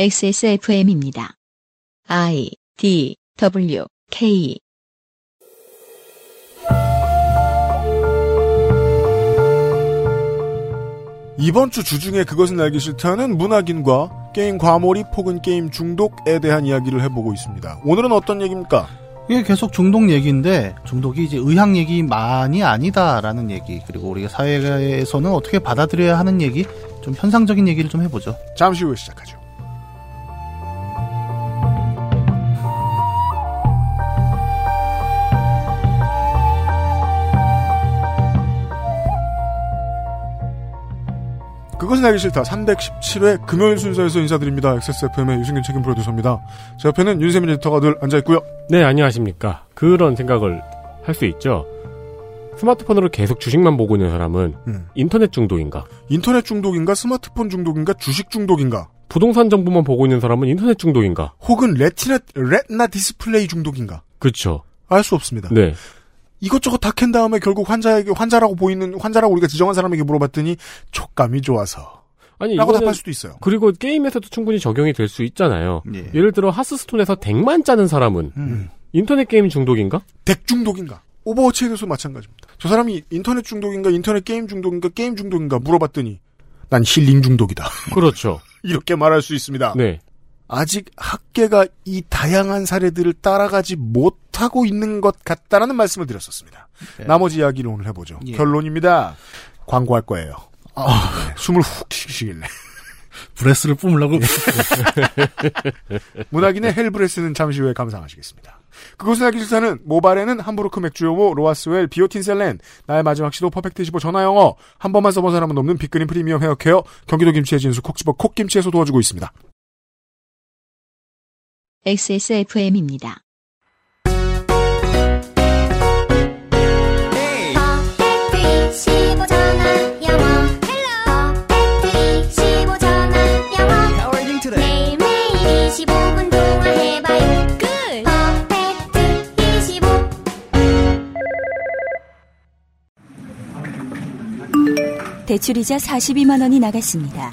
XSFM입니다. I, D, W, K. 이번 주 주중에 그것은 알기 싫다는 문학인과 게임 과몰입 혹은 게임 중독에 대한 이야기를 해보고 있습니다. 오늘은 어떤 얘기입니까? 이게 계속 중독 얘기인데, 중독이 이제 의학 얘기만이 아니다라는 얘기, 그리고 우리가 사회에서는 어떻게 받아들여야 하는 얘기, 좀 현상적인 얘기를 좀 해보죠. 잠시 후에 시작하죠. 그것은 알기 싫다. 317회 금요일 순서에서 인사드립니다. XSFM의 유승균 책임 프로듀서입니다. 제 옆에는 윤세민 에디터가 늘 앉아있고요. 네, 안녕하십니까. 그런 생각을 할 수 있죠. 스마트폰으로 계속 주식만 보고 있는 사람은 인터넷 중독인가? 인터넷 중독인가? 스마트폰 중독인가? 주식 중독인가? 부동산 정보만 보고 있는 사람은 인터넷 중독인가? 혹은 레티나 디스플레이 중독인가? 그렇죠. 알 수 없습니다. 네. 이것저것 다 캔 다음에 결국 환자라고 보이는, 환자라고 우리가 지정한 사람에게 물어봤더니 촉감이 좋아서. 아니, 라고 답할 수도 있어요. 그리고 게임에서도 충분히 적용이 될 수 있잖아요. 예. 예를 들어 하스스톤에서 덱만 짜는 사람은 인터넷 게임 중독인가? 덱 중독인가? 오버워치에서도 마찬가지입니다. 저 사람이 인터넷 중독인가, 인터넷 게임 중독인가, 게임 중독인가 물어봤더니 난 힐링 중독이다. 그렇죠. 이렇게 말할 수 있습니다. 네. 아직 학계가 이 다양한 사례들을 따라가지 못하고 있는 것 같다라는 말씀을 드렸었습니다. 네. 나머지 이야기를 오늘 해보죠. 예. 결론입니다. 광고할 거예요. 네. 숨을 훅 쉬시길래. 브레스를 뿜으려고. 문학인의 헬브레스는 잠시 후에 감상하시겠습니다. 그것은 알기 싫다는 모발에는 함부르크 맥주요모, 로아스웰, 비오틴셀렌, 나의 마지막 시도, 퍼펙트15 전화영어, 한 번만 써본 사람은 없는 빅그린 프리미엄 헤어케어, 경기도 김치의 진수 콕집어 콕김치에서 도와주고 있습니다. XSFM입니다. 대출이자 42만 원이 나갔습니다.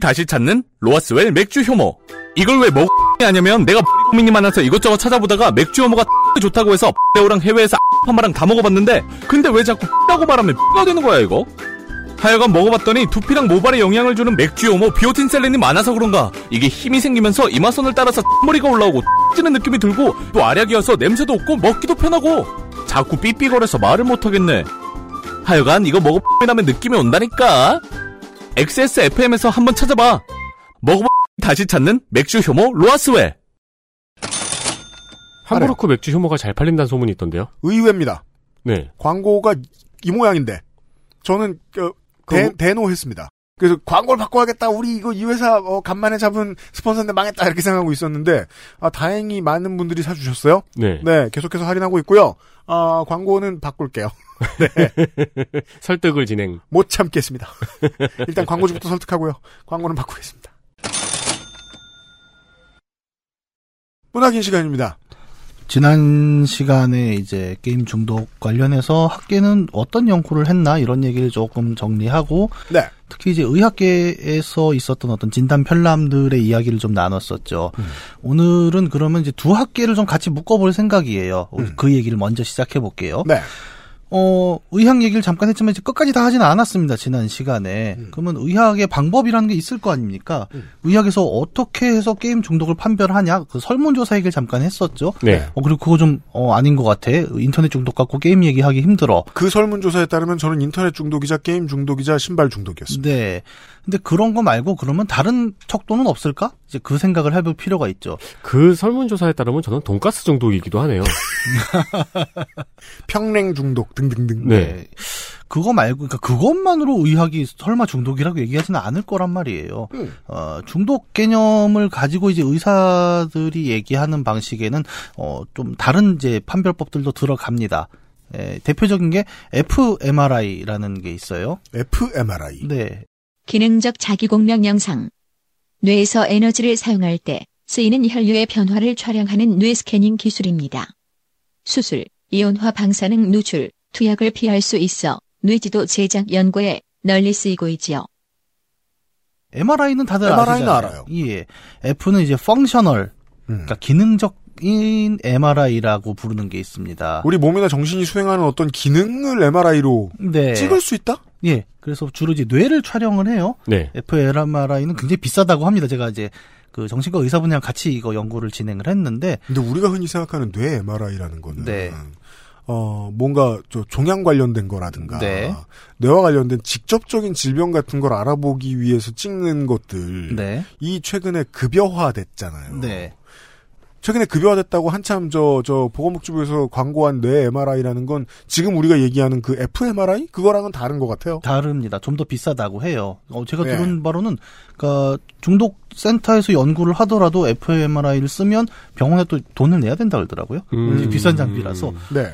다시 찾는 로아스웰 맥주 효모. 이걸 왜 먹어 하냐면 내가 고민이 많아서 이것저것 찾아보다가 맥주 효모가 좋다고 해서 레오랑 해외에서 파마랑 다 먹어봤는데, 근데 왜 자꾸 라고 말하면 가 되는 거야 이거. 하여간 먹어봤더니 두피랑 모발에 영향을 주는 맥주 효모 비오틴 셀렌이 많아서 그런가 이게 힘이 생기면서 이마선을 따라서 머리가 올라오고 찌는 느낌이 들고 또 알약이어서 냄새도 없고 먹기도 편하고 자꾸 삐삐거려서 말을 못하겠네. 하여간 이거 먹어 나면 느낌이 온다니까. XSFM에서 한번 찾아봐. 먹어봐 다시 찾는 맥주 효모 로아스웰. 함부르크 맥주 효모가 잘 팔린다는 소문이 있던데요. 의외입니다. 네. 광고가 이 모양인데 저는 대노했습니다. 그래서 광고를 바꿔야겠다. 우리 이거 이 회사 간만에 잡은 스폰서인데 망했다 이렇게 생각하고 있었는데 다행히 많은 분들이 사주셨어요. 네. 네, 계속해서 할인하고 있고요. 광고는 바꿀게요. 네. 설득을 진행. 못 참겠습니다. 일단 광고주부터 설득하고요. 광고는 바꾸겠습니다. 문학인 시간입니다. 지난 시간에 이제 게임 중독 관련해서 학계는 어떤 연구를 했나 이런 얘기를 조금 정리하고, 네. 특히 이제 의학계에서 있었던 어떤 진단 편람들의 이야기를 좀 나눴었죠. 오늘은 그러면 이제 두 학계를 좀 같이 묶어볼 생각이에요. 그 얘기를 먼저 시작해 볼게요. 네. 의학 얘기를 잠깐 했지만 이제 끝까지 다 하지는 않았습니다. 지난 시간에. 그러면 의학의 방법이라는 게 있을 거 아닙니까? 의학에서 어떻게 해서 게임 중독을 판별하냐? 그 설문조사 얘기를 잠깐 했었죠. 네. 그리고 그거 좀 아닌 것 같아. 인터넷 중독 갖고 게임 얘기하기 힘들어. 그 설문조사에 따르면 저는 인터넷 중독이자 게임 중독이자 신발 중독이었습니다. 네. 근데 그런 거 말고 그러면 다른 척도는 없을까? 이제 그 생각을 해볼 필요가 있죠. 그 설문조사에 따르면 저는 돈가스 중독이기도 하네요. 평냉 중독 등등등. 네. 그거 말고, 그러니까 그것만으로 의학이 설마 중독이라고 얘기하지는 않을 거란 말이에요. 중독 개념을 가지고 이제 의사들이 얘기하는 방식에는 좀 다른 이제 판별법들도 들어갑니다. 예, 대표적인 게 fMRI라는 게 있어요. fMRI. 네. 기능적 자기공명 영상. 뇌에서 에너지를 사용할 때 쓰이는 혈류의 변화를 촬영하는 뇌 스캐닝 기술입니다. 수술, 이온화 방사능 누출, 투약을 피할 수 있어 뇌지도 제작 연구에 널리 쓰이고 있지요. MRI는 다들 MRI는 알아요. 예. F는 이제 펑셔널, 그러니까 기능적인 MRI라고 부르는 게 있습니다. 우리 몸이나 정신이 수행하는 어떤 기능을 MRI로 네. 찍을 수 있다? 예. 그래서 주로 이제 뇌를 촬영을 해요. 네. fMRI는 굉장히 비싸다고 합니다. 제가 이제 그 정신과 의사분이랑 같이 이거 연구를 진행을 했는데. 근데 우리가 흔히 생각하는 뇌 MRI라는 거는. 네. 뭔가 종양 관련된 거라든가 네. 뇌와 관련된 직접적인 질병 같은 걸 알아보기 위해서 찍는 것들 네. 이 최근에 급여화됐잖아요. 네. 최근에 급여화됐다고 한참 저 보건복지부에서 광고한 뇌 MRI라는 건 지금 우리가 얘기하는 그 fMRI 그거랑은 다른 것 같아요. 다릅니다. 좀 더 비싸다고 해요. 제가 들은 네. 바로는 그러니까 중독센터에서 연구를 하더라도 fMRI를 쓰면 병원에 또 돈을 내야 된다 그러더라고요. 비싼 장비라서. 네.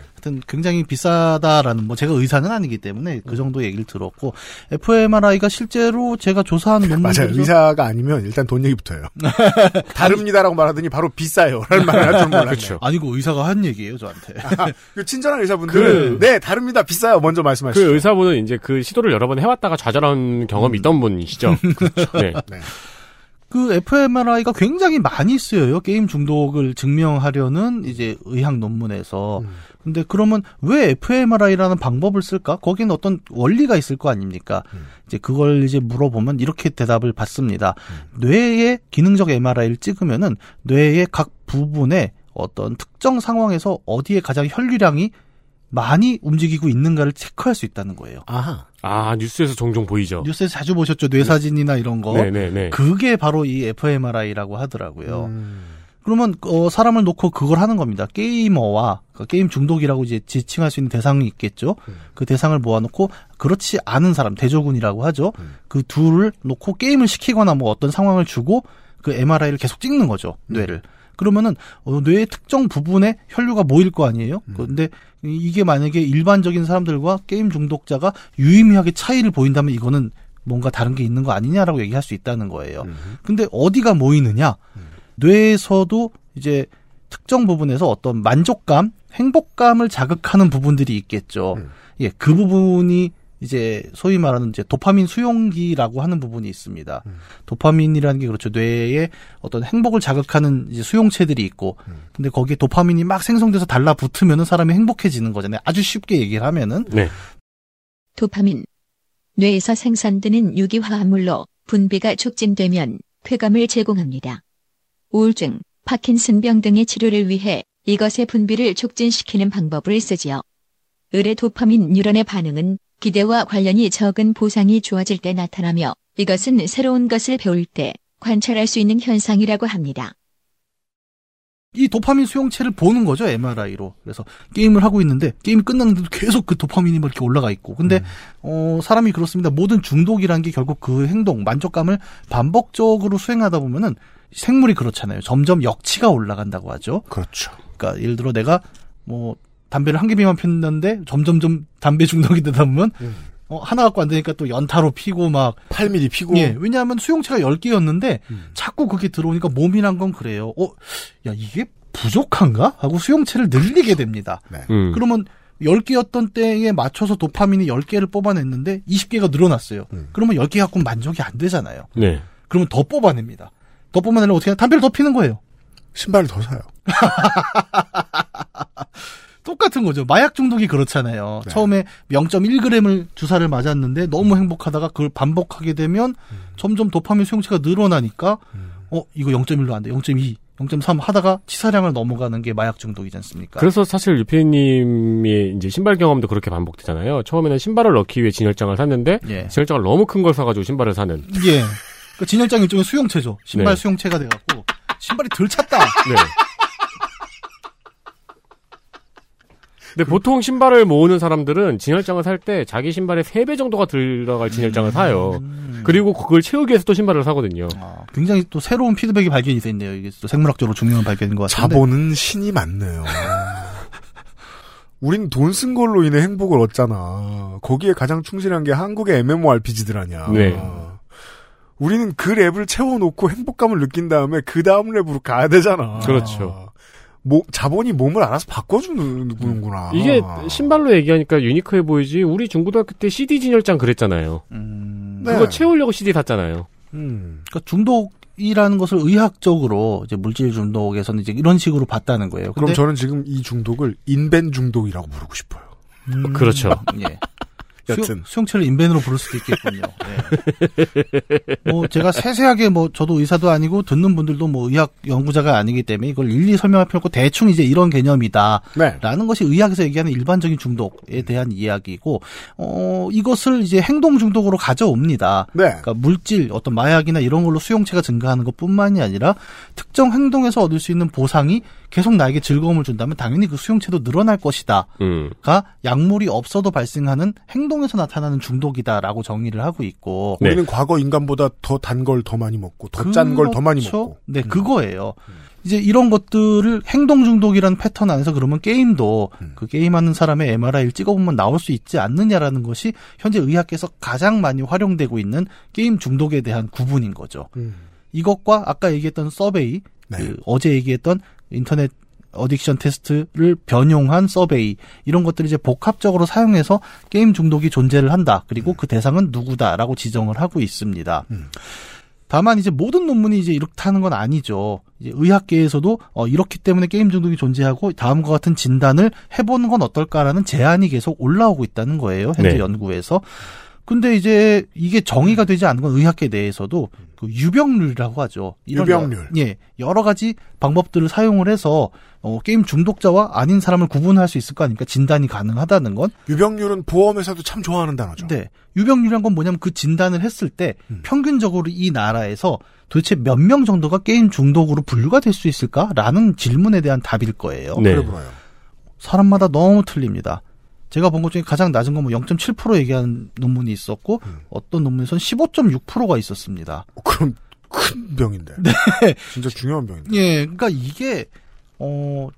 굉장히 비싸다라는 제가 의사는 아니기 때문에 그 정도 얘기를 들었고 fMRI가 실제로 제가 조사하는 논문 맞아요. 의사가 아니면 일단 돈 얘기부터요. 다릅니다라고 말하더니 바로 비싸요라는 말을 할 줄 몰랐죠. 아니고 의사가 한 얘기예요 저한테. 그 친절한 의사분들은 네 다릅니다 비싸요 먼저 말씀하시죠. 그 의사분은 이제 그 시도를 여러 번 해왔다가 좌절한 경험이 있던 분이시죠. 그렇죠. 네. 네. 그 fMRI가 굉장히 많이 쓰여요. 게임 중독을 증명하려는 이제 의학 논문에서. 근데 그러면 왜 fMRI라는 방법을 쓸까? 거기는 어떤 원리가 있을 거 아닙니까? 이제 그걸 이제 물어보면 이렇게 대답을 받습니다. 뇌의 기능적 MRI를 찍으면은 뇌의 각 부분에 어떤 특정 상황에서 어디에 가장 혈류량이 많이 움직이고 있는가를 체크할 수 있다는 거예요. 아하. 아, 뉴스에서 종종 보이죠. 뉴스에서 자주 보셨죠. 뇌사진이나 이런 거. 네네네. 그게 바로 이 fMRI라고 하더라고요. 그러면 사람을 놓고 그걸 하는 겁니다. 게이머와 게임 중독이라고 이제 지칭할 수 있는 대상이 있겠죠. 그 대상을 모아놓고 그렇지 않은 사람, 대조군이라고 하죠. 그 둘을 놓고 게임을 시키거나 뭐 어떤 상황을 주고 그 MRI를 계속 찍는 거죠. 뇌를. 그러면은 뇌의 특정 부분에 혈류가 모일 거 아니에요. 그런데 이게 만약에 일반적인 사람들과 게임 중독자가 유의미하게 차이를 보인다면 이거는 뭔가 다른 게 있는 거 아니냐라고 얘기할 수 있다는 거예요. 근데 어디가 모이느냐? 뇌에서도 이제 특정 부분에서 어떤 만족감, 행복감을 자극하는 부분들이 있겠죠. 예, 그 부분이 이제 소위 말하는 이제 도파민 수용기라고 하는 부분이 있습니다. 도파민이라는 게 그렇죠. 뇌에 어떤 행복을 자극하는 이제 수용체들이 있고, 근데 거기에 도파민이 막 생성돼서 달라붙으면은 사람이 행복해지는 거잖아요. 아주 쉽게 얘기를 하면은. 네. 도파민. 뇌에서 생산되는 유기화합물로 분비가 촉진되면 쾌감을 제공합니다. 우울증, 파킨슨병 등의 치료를 위해 이것의 분비를 촉진시키는 방법을 쓰지요. 을의 도파민 뉴런의 반응은 기대와 관련이 적은 보상이 주어질 때 나타나며 이것은 새로운 것을 배울 때 관찰할 수 있는 현상이라고 합니다. 이 도파민 수용체를 보는 거죠, MRI로. 그래서 게임을 하고 있는데 게임이 끝났는데도 계속 그 도파민이 막 이렇게 올라가 있고. 근데 사람이 그렇습니다. 모든 중독이란 게 결국 그 행동, 만족감을 반복적으로 수행하다 보면은 생물이 그렇잖아요. 점점 역치가 올라간다고 하죠. 그렇죠. 그러니까 예를 들어 내가 담배를 한 개비만 폈는데 점점점 담배 중독이 되다 보면 하나 갖고 안 되니까 또 연타로 피고 막 8mm 피고 예, 왜냐하면 수용체가 10개였는데 자꾸 그게 들어오니까 몸이란 건 그래요. 야 이게 부족한가? 하고 수용체를 늘리게 됩니다. 네. 그러면 10개였던 때에 맞춰서 도파민이 10개를 뽑아냈는데 20개가 늘어났어요. 그러면 10개 갖고는 만족이 안 되잖아요. 네. 그러면 더 뽑아냅니다. 더 뽑아내려면 어떻게 해요? 담배를 더 피는 거예요. 신발을 더 사요. 똑같은 거죠. 마약 중독이 그렇잖아요. 네. 처음에 0.1g을 주사를 맞았는데 너무 행복하다가 그걸 반복하게 되면 점점 도파민 수용체가 늘어나니까 이거 0.1로 안 돼. 0.2, 0.3 하다가 치사량을 넘어가는 게 마약 중독이지 않습니까? 그래서 사실 유피님이 이제 신발 경험도 그렇게 반복되잖아요. 처음에는 신발을 넣기 위해 진열장을 샀는데 예. 진열장을 너무 큰 걸 사가지고 신발을 사는. 예. 그 진열장 일종의 수용체죠. 신발 네. 수용체가 돼갖고 신발이 덜 찼다. 네. 근데 보통 신발을 모으는 사람들은 진열장을 살 때 자기 신발의 3배 정도가 들어갈 진열장을 사요. 그리고 그걸 채우기 위해서 또 신발을 사거든요. 아, 굉장히 또 새로운 피드백이 발견이 됐네요. 이게 또 생물학적으로 중요한 발견인 것 같은데. 자본은 신이 많네요. 우린 돈 쓴 걸로 인해 행복을 얻잖아. 거기에 가장 충실한 게 한국의 MMORPG들 아니야. 네. 우리는 그 랩을 채워놓고 행복감을 느낀 다음에 그 다음 랩으로 가야 되잖아. 그렇죠. 자본이 몸을 알아서 바꿔주는구나. 이게 신발로 얘기하니까 유니크해 보이지. 우리 중고등학교 때 CD 진열장 그랬잖아요. 네. 그거 채우려고 CD 샀잖아요. 그러니까 중독이라는 것을 의학적으로 이제 물질 중독에서는 이제 이런 식으로 봤다는 거예요. 그럼 저는 지금 이 중독을 인벤 중독이라고 부르고 싶어요. 그렇죠. 예. 여튼. 수용체를 인벤으로 부를 수도 있겠군요. 네. 뭐, 제가 세세하게 뭐, 저도 의사도 아니고, 듣는 분들도 뭐, 의학 연구자가 아니기 때문에 이걸 일일이 설명할 필요 없고, 대충 이제 이런 개념이다. 네. 라는 것이 의학에서 얘기하는 일반적인 중독에 대한 이야기이고, 이것을 이제 행동 중독으로 가져옵니다. 네. 그러니까 물질, 어떤 마약이나 이런 걸로 수용체가 증가하는 것 뿐만이 아니라, 특정 행동에서 얻을 수 있는 보상이 계속 나에게 즐거움을 준다면, 당연히 그 수용체도 늘어날 것이다. 가, 약물이 없어도 발생하는 행동 에서 나타나는 중독이다라고 정의를 하고 있고 네. 우리는 과거 인간보다 더 단 걸 더 많이 먹고 더 짠 걸 더 많이 먹고 네 그거예요. 이제 이런 것들을 행동 중독이라는 패턴 안에서 그러면 게임도 그 게임하는 사람의 MRI를 찍어보면 나올 수 있지 않느냐라는 것이 현재 의학계에서 가장 많이 활용되고 있는 게임 중독에 대한 구분인 거죠. 이것과 아까 얘기했던 서베이 네. 그 어제 얘기했던 인터넷 어딕션 테스트를 변용한 서베이 이런 것들을 이제 복합적으로 사용해서 게임 중독이 존재를 한다. 그리고 그 대상은 누구다라고 지정을 하고 있습니다. 다만 이제 모든 논문이 이제 이렇다는 건 아니죠. 이제 의학계에서도 이렇기 때문에 게임 중독이 존재하고 다음과 같은 진단을 해보는 건 어떨까라는 제안이 계속 올라오고 있다는 거예요. 현재 네. 연구에서. 근데 이제 이게 정의가 되지 않은 건 의학계 내에서도 그 유병률이라고 하죠. 유병률. 예, 여러 가지 방법들을 사용을 해서 게임 중독자와 아닌 사람을 구분할 수 있을 거 아닙니까? 진단이 가능하다는 건. 유병률은 보험회사도 참 좋아하는 단어죠. 네. 유병률이란 건 뭐냐면 그 진단을 했을 때 평균적으로 이 나라에서 도대체 몇 명 정도가 게임 중독으로 분류가 될 수 있을까라는 질문에 대한 답일 거예요. 네. 그래 보여요. 사람마다 너무 틀립니다. 제가 본 것 중에 가장 낮은 건 뭐 0.7% 얘기하는 논문이 있었고 어떤 논문에서는 15.6%가 있었습니다. 그럼 큰 병인데. 네. 진짜 중요한 병인데. 예. 그러니까 이게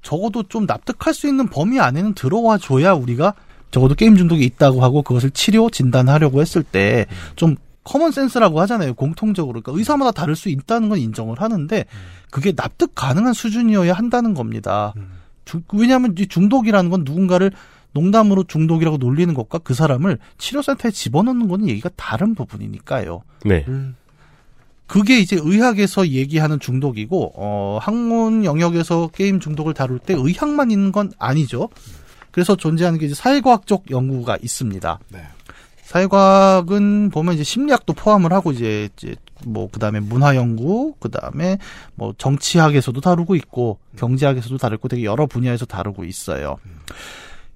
적어도 좀 납득할 수 있는 범위 안에는 들어와 줘야 우리가 적어도 게임 중독이 있다고 하고 그것을 치료 진단하려고 했을 때 좀 커먼 센스라고 하잖아요. 공통적으로. 그러니까 의사마다 다를 수 있다는 건 인정을 하는데 그게 납득 가능한 수준이어야 한다는 겁니다. 왜냐하면 이 중독이라는 건 누군가를 농담으로 중독이라고 놀리는 것과 그 사람을 치료센터에 집어넣는 건 얘기가 다른 부분이니까요. 네. 그게 이제 의학에서 얘기하는 중독이고 학문 영역에서 게임 중독을 다룰 때 의학만 있는 건 아니죠. 그래서 존재하는 게 이제 사회과학적 연구가 있습니다. 네. 사회과학은 보면 이제 심리학도 포함을 하고 이제 뭐 그다음에 문화 연구, 그다음에 뭐 정치학에서도 다루고 있고 경제학에서도 다루고 되게 여러 분야에서 다루고 있어요.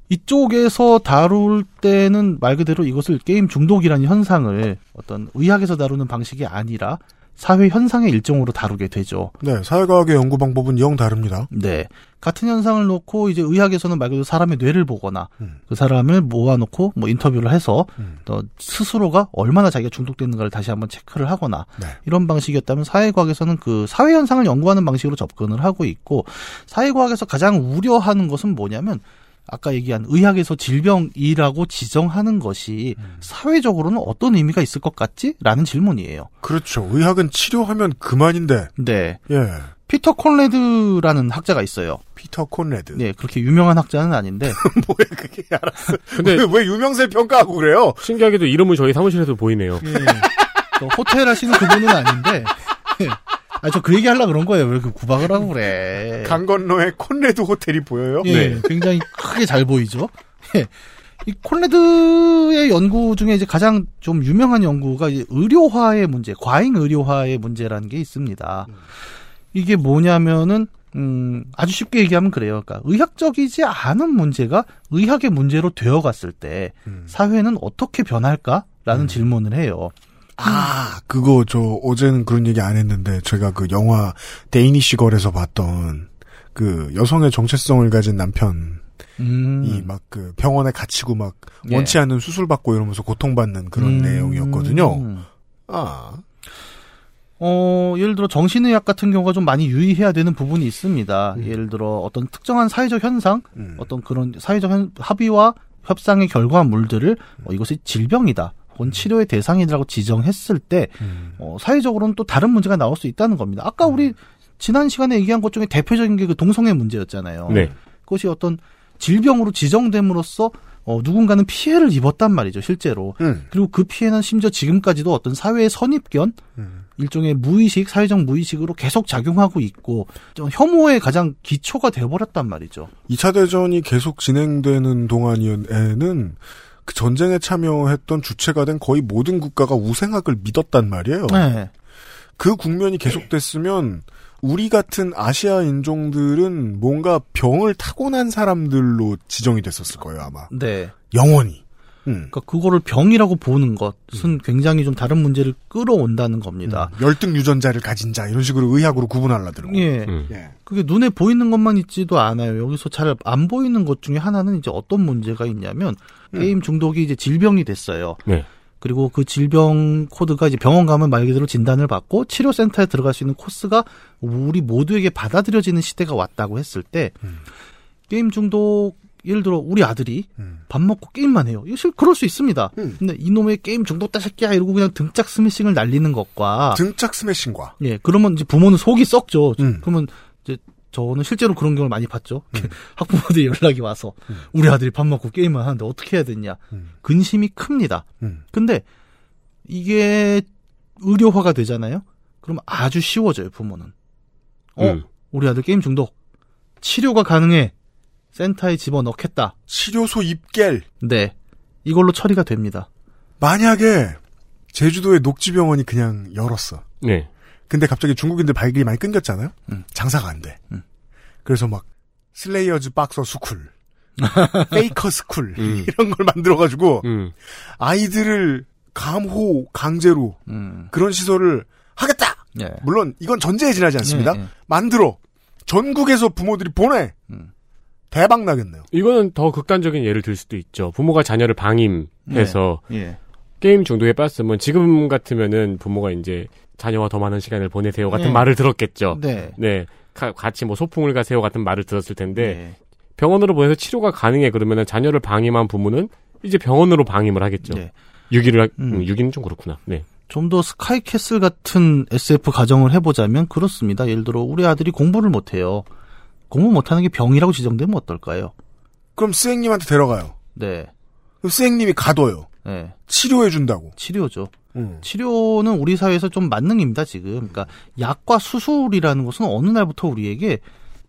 이쪽에서 다룰 때는 말 그대로 이것을 게임 중독이라는 현상을 어떤 의학에서 다루는 방식이 아니라 사회 현상의 일종으로 다루게 되죠. 네, 사회과학의 연구 방법은 영 다릅니다. 네, 같은 현상을 놓고 이제 의학에서는 말 그대로 사람의 뇌를 보거나 그 사람을 모아놓고 뭐 인터뷰를 해서 또 스스로가 얼마나 자기가 중독됐는가를 다시 한번 체크를 하거나 네. 이런 방식이었다면 사회과학에서는 그 사회 현상을 연구하는 방식으로 접근을 하고 있고 사회과학에서 가장 우려하는 것은 뭐냐면 아까 얘기한 의학에서 질병이라고 지정하는 것이 사회적으로는 어떤 의미가 있을 것 같지? 라는 질문이에요. 그렇죠. 의학은 치료하면 그만인데. 네. 예. 피터 콘래드라는 학자가 있어요. 피터 콘래드. 네, 그렇게 유명한 학자는 아닌데. 뭐야, 그게 알았어. 근데 왜 유명세 평가하고 그래요? 신기하게도 이름은 저희 사무실에서 보이네요. 예. 호텔 하시는 그분은 아닌데. 아, 저 그 얘기 하려고 그런 거예요. 왜 이렇게 구박을 하고 그래. 강건로의 콘래드 호텔이 보여요? 예, 네. 굉장히 크게 잘 보이죠? 예. 이 콘래드의 연구 중에 이제 가장 좀 유명한 연구가 이제 의료화의 문제, 과잉 의료화의 문제라는 게 있습니다. 이게 뭐냐면은 아주 쉽게 얘기하면 그래요. 그러니까 의학적이지 않은 문제가 의학의 문제로 되어갔을 때 사회는 어떻게 변할까라는 질문을 해요. 아, 그거 저 어제는 그런 얘기 안 했는데 제가 그 영화 데이니시걸에서 봤던 그 여성의 정체성을 가진 남편. 이 막 그 병원에 갇히고 막 예. 원치 않는 수술 받고 이러면서 고통받는 그런 내용이었거든요. 아. 예를 들어 정신의학 같은 경우가 좀 많이 유의해야 되는 부분이 있습니다. 예를 들어 어떤 특정한 사회적 현상, 어떤 그런 사회적 합의와 협상의 결과물들을 이것이 질병이다. 혹은 치료의 대상이라고 지정했을 때 사회적으로는 또 다른 문제가 나올 수 있다는 겁니다. 아까 우리 지난 시간에 얘기한 것 중에 대표적인 게 그 동성애 문제였잖아요. 네. 그것이 어떤 질병으로 지정됨으로써 누군가는 피해를 입었단 말이죠, 실제로. 그리고 그 피해는 심지어 지금까지도 어떤 사회의 선입견, 일종의 무의식, 사회적 무의식으로 계속 작용하고 있고 혐오의 가장 기초가 돼버렸단 말이죠. 2차 대전이 계속 진행되는 동안에는 그 전쟁에 참여했던 주체가 된 거의 모든 국가가 우생학을 믿었단 말이에요. 네. 그 국면이 계속됐으면 우리 같은 아시아 인종들은 뭔가 병을 타고난 사람들로 지정이 됐었을 거예요, 아마. 네. 영원히. 그러니까 그거를 병이라고 보는 것은 굉장히 좀 다른 문제를 끌어온다는 겁니다. 열등 유전자를 가진 자, 이런 식으로 의학으로 구분하려고. 예. 예. 그게 눈에 보이는 것만 있지도 않아요. 여기서 잘 안 보이는 것 중에 하나는 이제 어떤 문제가 있냐면 게임 중독이 이제 질병이 됐어요. 네. 그리고 그 질병 코드가 이제 병원 가면 말 그대로 진단을 받고 치료센터에 들어갈 수 있는 코스가 우리 모두에게 받아들여지는 시대가 왔다고 했을 때 게임 중독, 예를 들어 우리 아들이 밥 먹고 게임만 해요. 사실 그럴 수 있습니다. 근데 이놈의 게임 중독다 새끼야 이러고 그냥 등짝 스매싱을 날리는 것과 등짝 스매싱과 예, 그러면 이제 부모는 속이 썩죠. 그러면 이제 저는 실제로 그런 경우를 많이 봤죠. 학부모들이 연락이 와서 우리 아들이 밥 먹고 게임을 하는데 어떻게 해야 되냐. 근심이 큽니다. 근데 이게 의료화가 되잖아요. 그럼 아주 쉬워져요, 부모는. 우리 아들 게임 중독. 치료가 가능해. 센터에 집어넣겠다. 치료소 입겔. 네. 이걸로 처리가 됩니다. 만약에 제주도의 녹지병원이 그냥 열었어. 네. 근데 갑자기 중국인들 발길이 많이 끊겼잖아요. 장사가 안 돼. 그래서 막 슬레이어즈 박서 스쿨, 페이커 스쿨 이런 걸 만들어가지고 아이들을 감호 강제로 그런 시설을 하겠다. 예. 물론 이건 전제에 지나지 않습니다. 예, 예. 만들어 전국에서 부모들이 보내. 대박 나겠네요. 이거는 더 극단적인 예를 들 수도 있죠. 부모가 자녀를 방임해서 예, 예. 게임 중독에 빠졌으면 지금 같으면은 부모가 이제 자녀와 더 많은 시간을 보내세요 같은 네. 말을 들었겠죠. 네. 네. 같이 뭐 소풍을 가세요 같은 말을 들었을 텐데 네. 병원으로 보내서 치료가 가능해 그러면은 자녀를 방임한 부모는 이제 병원으로 방임을 하겠죠. 네. 유기를 유기는 좀 그렇구나. 네. 좀 더 스카이캐슬 같은 SF 가정을 해보자면 그렇습니다. 예를 들어 우리 아들이 공부를 못해요. 공부 못하는 게 병이라고 지정되면 어떨까요? 그럼 쌩님한테 데려가요. 네. 그럼 쌩님이 가둬요. 네. 치료해준다고. 치료죠. 치료는 우리 사회에서 좀 만능입니다, 지금. 그러니까 약과 수술이라는 것은 어느 날부터 우리에게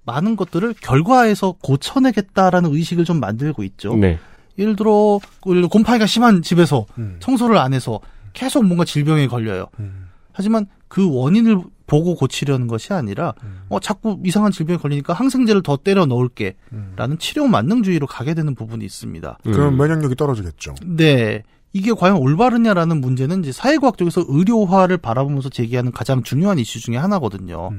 많은 것들을 결과에서 고쳐내겠다라는 의식을 좀 만들고 있죠. 네. 예를 들어 곰팡이가 심한 집에서 청소를 안 해서 계속 뭔가 질병에 걸려요. 하지만 그 원인을 보고 고치려는 것이 아니라 자꾸 이상한 질병에 걸리니까 항생제를 더 때려 넣을게 라는 치료 만능주의로 가게 되는 부분이 있습니다. 그럼 면역력이 떨어지겠죠. 네. 이게 과연 올바르냐라는 문제는 이제 사회과학 쪽에서 의료화를 바라보면서 제기하는 가장 중요한 이슈 중에 하나거든요.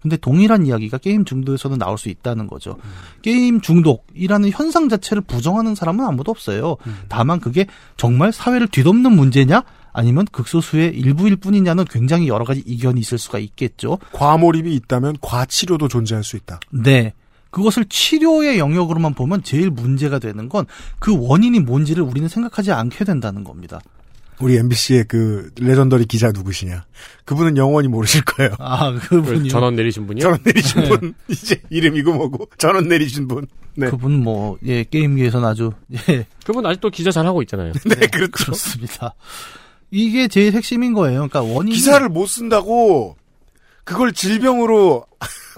근데 동일한 이야기가 게임 중독에서는 나올 수 있다는 거죠. 게임 중독이라는 현상 자체를 부정하는 사람은 아무도 없어요. 다만 그게 정말 사회를 뒤덮는 문제냐? 아니면 극소수의 일부일 뿐이냐는 굉장히 여러 가지 이견이 있을 수가 있겠죠. 과몰입이 있다면 과치료도 존재할 수 있다. 네. 그것을 치료의 영역으로만 보면 제일 문제가 되는 건 그 원인이 뭔지를 우리는 생각하지 않게 된다는 겁니다. 우리 MBC의 그 레전더리 기자 누구시냐? 그분은 영원히 모르실 거예요. 아, 그분이요? 전원 내리신 분이요? 전원 내리신 분. 네. 이제 이름이고 뭐고 전원 내리신 분. 네. 그분 뭐 예, 게임계에서는 아주 예. 그분 아직도 기자 잘하고 있잖아요. 네, 네 그렇죠. 그렇습니다. 이게 제일 핵심인 거예요. 그러니까 원인 기사를 못 쓴다고 그걸 질병으로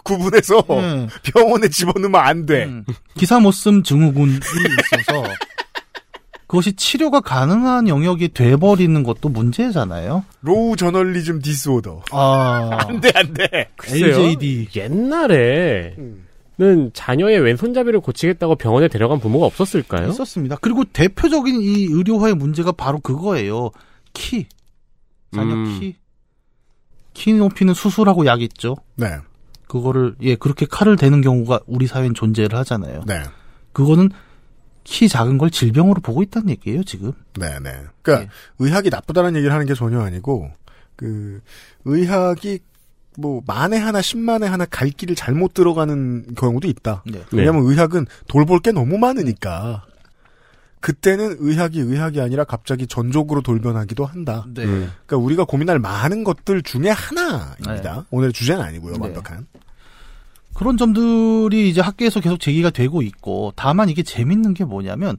구분해서 병원에 집어넣으면 안 돼. 기사 못 쓴 증후군이 있어서 그것이 치료가 가능한 영역이 돼버리는 것도 문제잖아요. 로우 저널리즘 디스오더. 아. 안 돼. LJD. 옛날에는 자녀의 왼손잡이를 고치겠다고 병원에 데려간 부모가 없었을까요? 있었습니다. 그리고 대표적인 이 의료화의 문제가 바로 그거예요. 키. 자녀 키. 키 높이는 수술하고 약 있죠. 네. 그거를, 예, 그렇게 칼을 대는 경우가 우리 사회엔 존재를 하잖아요. 네. 그거는 키 작은 걸 질병으로 보고 있다는 얘기예요, 지금. 네네. 그러니까 예. 의학이 나쁘다는 얘기를 하는 게 전혀 아니고, 의학이 뭐 만에 하나, 십만에 하나 갈 길을 잘못 들어가는 경우도 있다. 네. 왜냐하면 의학은 돌볼 게 너무 많으니까. 그때는 의학이 아니라 갑자기 전족으로 돌변하기도 한다. 네. 그러니까 우리가 고민할 많은 것들 중에 하나입니다. 네. 오늘의 주제는 아니고요, 완벽한. 네. 그런 점들이 이제 학계에서 계속 제기가 되고 있고, 다만 이게 재밌는 게 뭐냐면,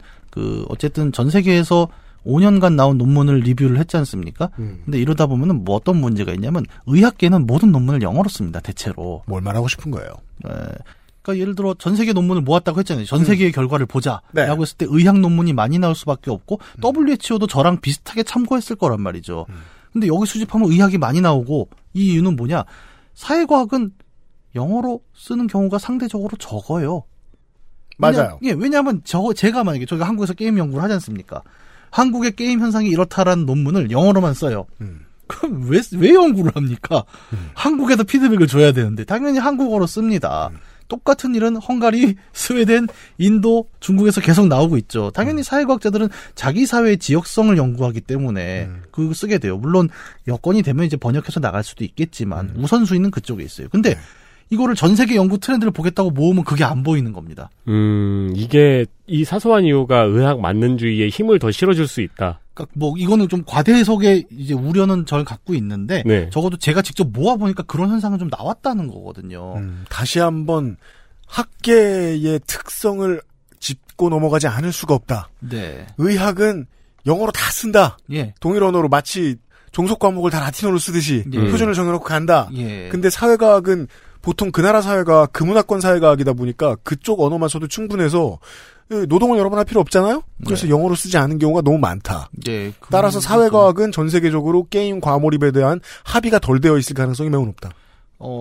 어쨌든 전 세계에서 5년간 나온 논문을 리뷰를 했지 않습니까? 근데 이러다 보면은 뭐 어떤 문제가 있냐면, 의학계는 모든 논문을 영어로 씁니다, 대체로. 뭘 말하고 싶은 거예요? 네. 그러니까 예를 들어 전 세계 논문을 모았다고 했잖아요. 전 세계의 결과를 보자라고 했을 때 의학 논문이 많이 나올 수밖에 없고 WHO도 저랑 비슷하게 참고했을 거란 말이죠. 근데 여기 수집하면 의학이 많이 나오고 이 이유는 뭐냐? 사회과학은 영어로 쓰는 경우가 상대적으로 적어요. 맞아요. 예, 왜냐하면 제가 만약에 저희가 한국에서 게임 연구를 하지 않습니까? 한국의 게임 현상이 이렇다라는 논문을 영어로만 써요. 그럼 왜 연구를 합니까? 한국에서 피드백을 줘야 되는데 당연히 한국어로 씁니다. 똑같은 일은 헝가리, 스웨덴, 인도, 중국에서 계속 나오고 있죠. 당연히 사회과학자들은 자기 사회의 지역성을 연구하기 때문에 그걸 쓰게 돼요. 물론 여건이 되면 이제 번역해서 나갈 수도 있겠지만 우선순위는 그쪽에 있어요. 근데 이거를 전 세계 연구 트렌드를 보겠다고 모으면 그게 안 보이는 겁니다. 이게 이 사소한 이유가 의학 만능주의에 힘을 더 실어줄 수 있다. 그러니까 뭐 이거는 좀 과대 해석의 이제 우려는 저는 갖고 있는데 네. 적어도 제가 직접 모아 보니까 그런 현상은 좀 나왔다는 거거든요. 다시 한번 학계의 특성을 짚고 넘어가지 않을 수가 없다. 네. 의학은 영어로 다 쓴다. 예. 동일 언어로 마치 종속 과목을 다 라틴어로 쓰듯이 표준을 정해놓고 간다. 예. 근데 사회과학은 보통 그 나라 사회가 그 문화권 사회과학이다 보니까 그쪽 언어만 써도 충분해서 노동을 여러 번 할 필요 없잖아요? 그래서 네. 영어로 쓰지 않은 경우가 너무 많다. 네, 따라서 사회과학은 전 세계적으로 게임 과몰입에 대한 합의가 덜 되어 있을 가능성이 매우 높다.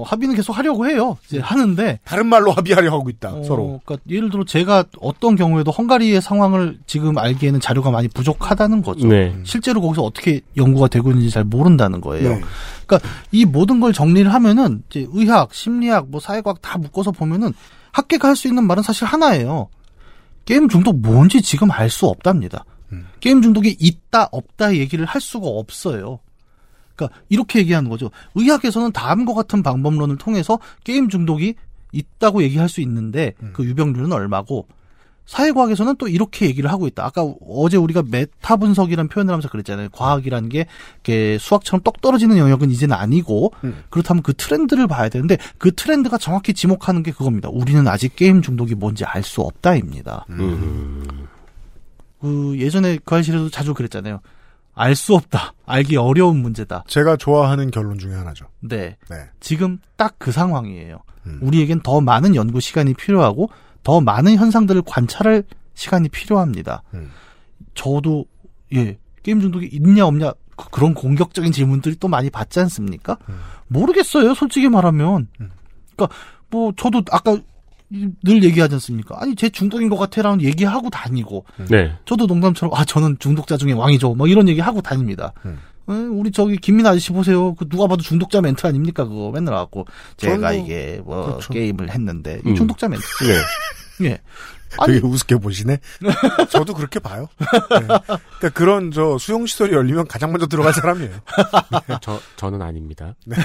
합의는 계속 하려고 해요. 이제 하는데. 다른 말로 합의하려 하고 있다, 서로. 그러니까 예를 들어 제가 어떤 경우에도 헝가리의 상황을 지금 알기에는 자료가 많이 부족하다는 거죠. 네. 실제로 거기서 어떻게 연구가 되고 있는지 잘 모른다는 거예요. 네. 그러니까 이 모든 걸 정리를 하면은 이제 의학, 심리학, 뭐 사회과학 다 묶어서 보면은 학계가 할 수 있는 말은 사실 하나예요. 게임 중독 뭔지 지금 알 수 없답니다. 게임 중독이 있다, 없다 얘기를 할 수가 없어요. 그러니까 이렇게 얘기하는 거죠. 의학에서는 다음과 같은 방법론을 통해서 게임 중독이 있다고 얘기할 수 있는데 그 유병률은 얼마고 사회과학에서는 또 이렇게 얘기를 하고 있다. 아까 어제 우리가 메타 분석이라는 표현을 하면서 그랬잖아요. 과학이라는 게 수학처럼 똑 떨어지는 영역은 이제는 아니고 그렇다면 그 트렌드를 봐야 되는데 그 트렌드가 정확히 지목하는 게 그겁니다. 우리는 아직 게임 중독이 뭔지 알 수 없다입니다. 예전에 과외실에도 자주 그랬잖아요. 알 수 없다. 알기 어려운 문제다. 제가 좋아하는 결론 중에 하나죠. 네. 네. 지금 딱 그 상황이에요. 우리에겐 더 많은 연구 시간이 필요하고 더 많은 현상들을 관찰할 시간이 필요합니다. 저도 예 게임 중독이 있냐 없냐 그런 공격적인 질문들이 또 많이 받지 않습니까? 모르겠어요. 솔직히 말하면. 그러니까 뭐 저도 아까 늘 얘기하지 않습니까? 아니 제 중독인 것 같애라는 얘기하고 다니고 네. 저도 농담처럼 아 저는 중독자 중에 왕이죠. 뭐 이런 얘기하고 다닙니다. 우리 저기 김민아 아저씨 보세요. 그 누가 봐도 중독자 멘트 아닙니까? 그거 맨날 와갖고 제가 이게 뭐 그렇죠. 게임을 했는데 중독자 멘트. 네. 예. 되게 아니, 우습게 보시네. 저도 그렇게 봐요. 네. 그러니까 그런 저 수용 시설이 열리면 가장 먼저 들어갈 사람이에요. 네. 저는 아닙니다. 네.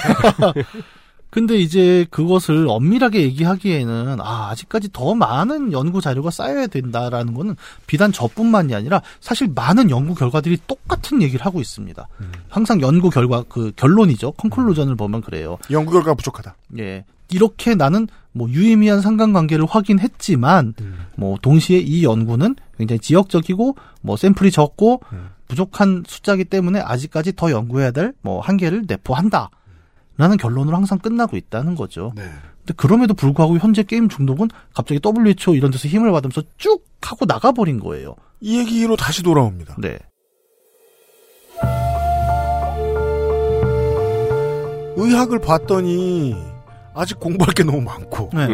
근데 이제 그것을 엄밀하게 얘기하기에는 아직까지 더 많은 연구 자료가 쌓여야 된다라는 거는 비단 저뿐만이 아니라 사실 많은 연구 결과들이 똑같은 얘기를 하고 있습니다. 항상 연구 결과 그 결론이죠. 컨클루전을 보면 그래요. 연구 결과가 부족하다. 예. 이렇게 나는 뭐 유의미한 상관관계를 확인했지만 뭐 동시에 이 연구는 굉장히 지역적이고 뭐 샘플이 적고 부족한 숫자이기 때문에 아직까지 더 연구해야 될 뭐 한계를 내포한다. 라는 결론으로 항상 끝나고 있다는 거죠. 네. 근데 그럼에도 불구하고 현재 게임 중독은 갑자기 WHO 이런 데서 힘을 받으면서 쭉 하고 나가버린 거예요. 이 얘기로 다시 돌아옵니다. 네. 의학을 봤더니 아직 공부할 게 너무 많고 네.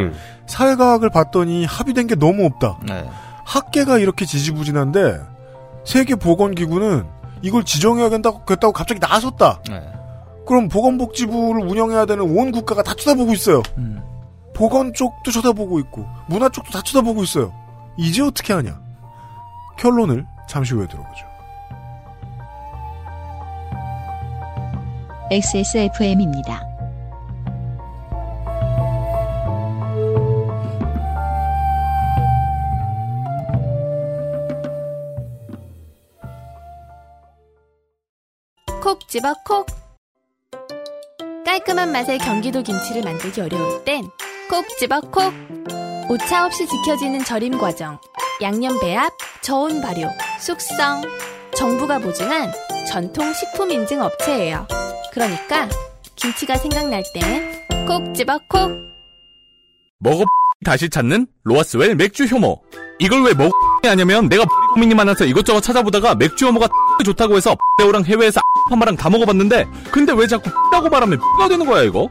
사회과학을 봤더니 합의된 게 너무 없다. 네. 학계가 이렇게 지지부진한데 세계보건기구는 이걸 지정해야겠다고 갑자기 나섰다. 네. 그럼 보건복지부를 운영해야 되는 온 국가가 다 쳐다보고 있어요. 보건 쪽도 쳐다보고 있고 문화 쪽도 다 쳐다보고 있어요. 이제 어떻게 하냐. 결론을 잠시 후에 들어보죠. XSFM입니다. 콕 집어 콕. 깔끔한 맛의 경기도 김치를 만들기 어려울 땐 콕 집어 콕. 오차 없이 지켜지는 절임 과정, 양념 배합, 저온 발효, 숙성. 정부가 보증한 전통 식품 인증 업체예요. 그러니까 김치가 생각날 땐 콕 집어 콕. 먹어 다시 찾는 로아스웰 맥주 효모. 이걸 왜 먹어 하냐면 내가 고민이 많아서 이것저것 찾아보다가 맥주 효모가 좋다고 해서 대우랑 해외에서 파마랑 다 먹어봤는데 근데 왜 자꾸 라고 말하면 가 되는 거야 이거.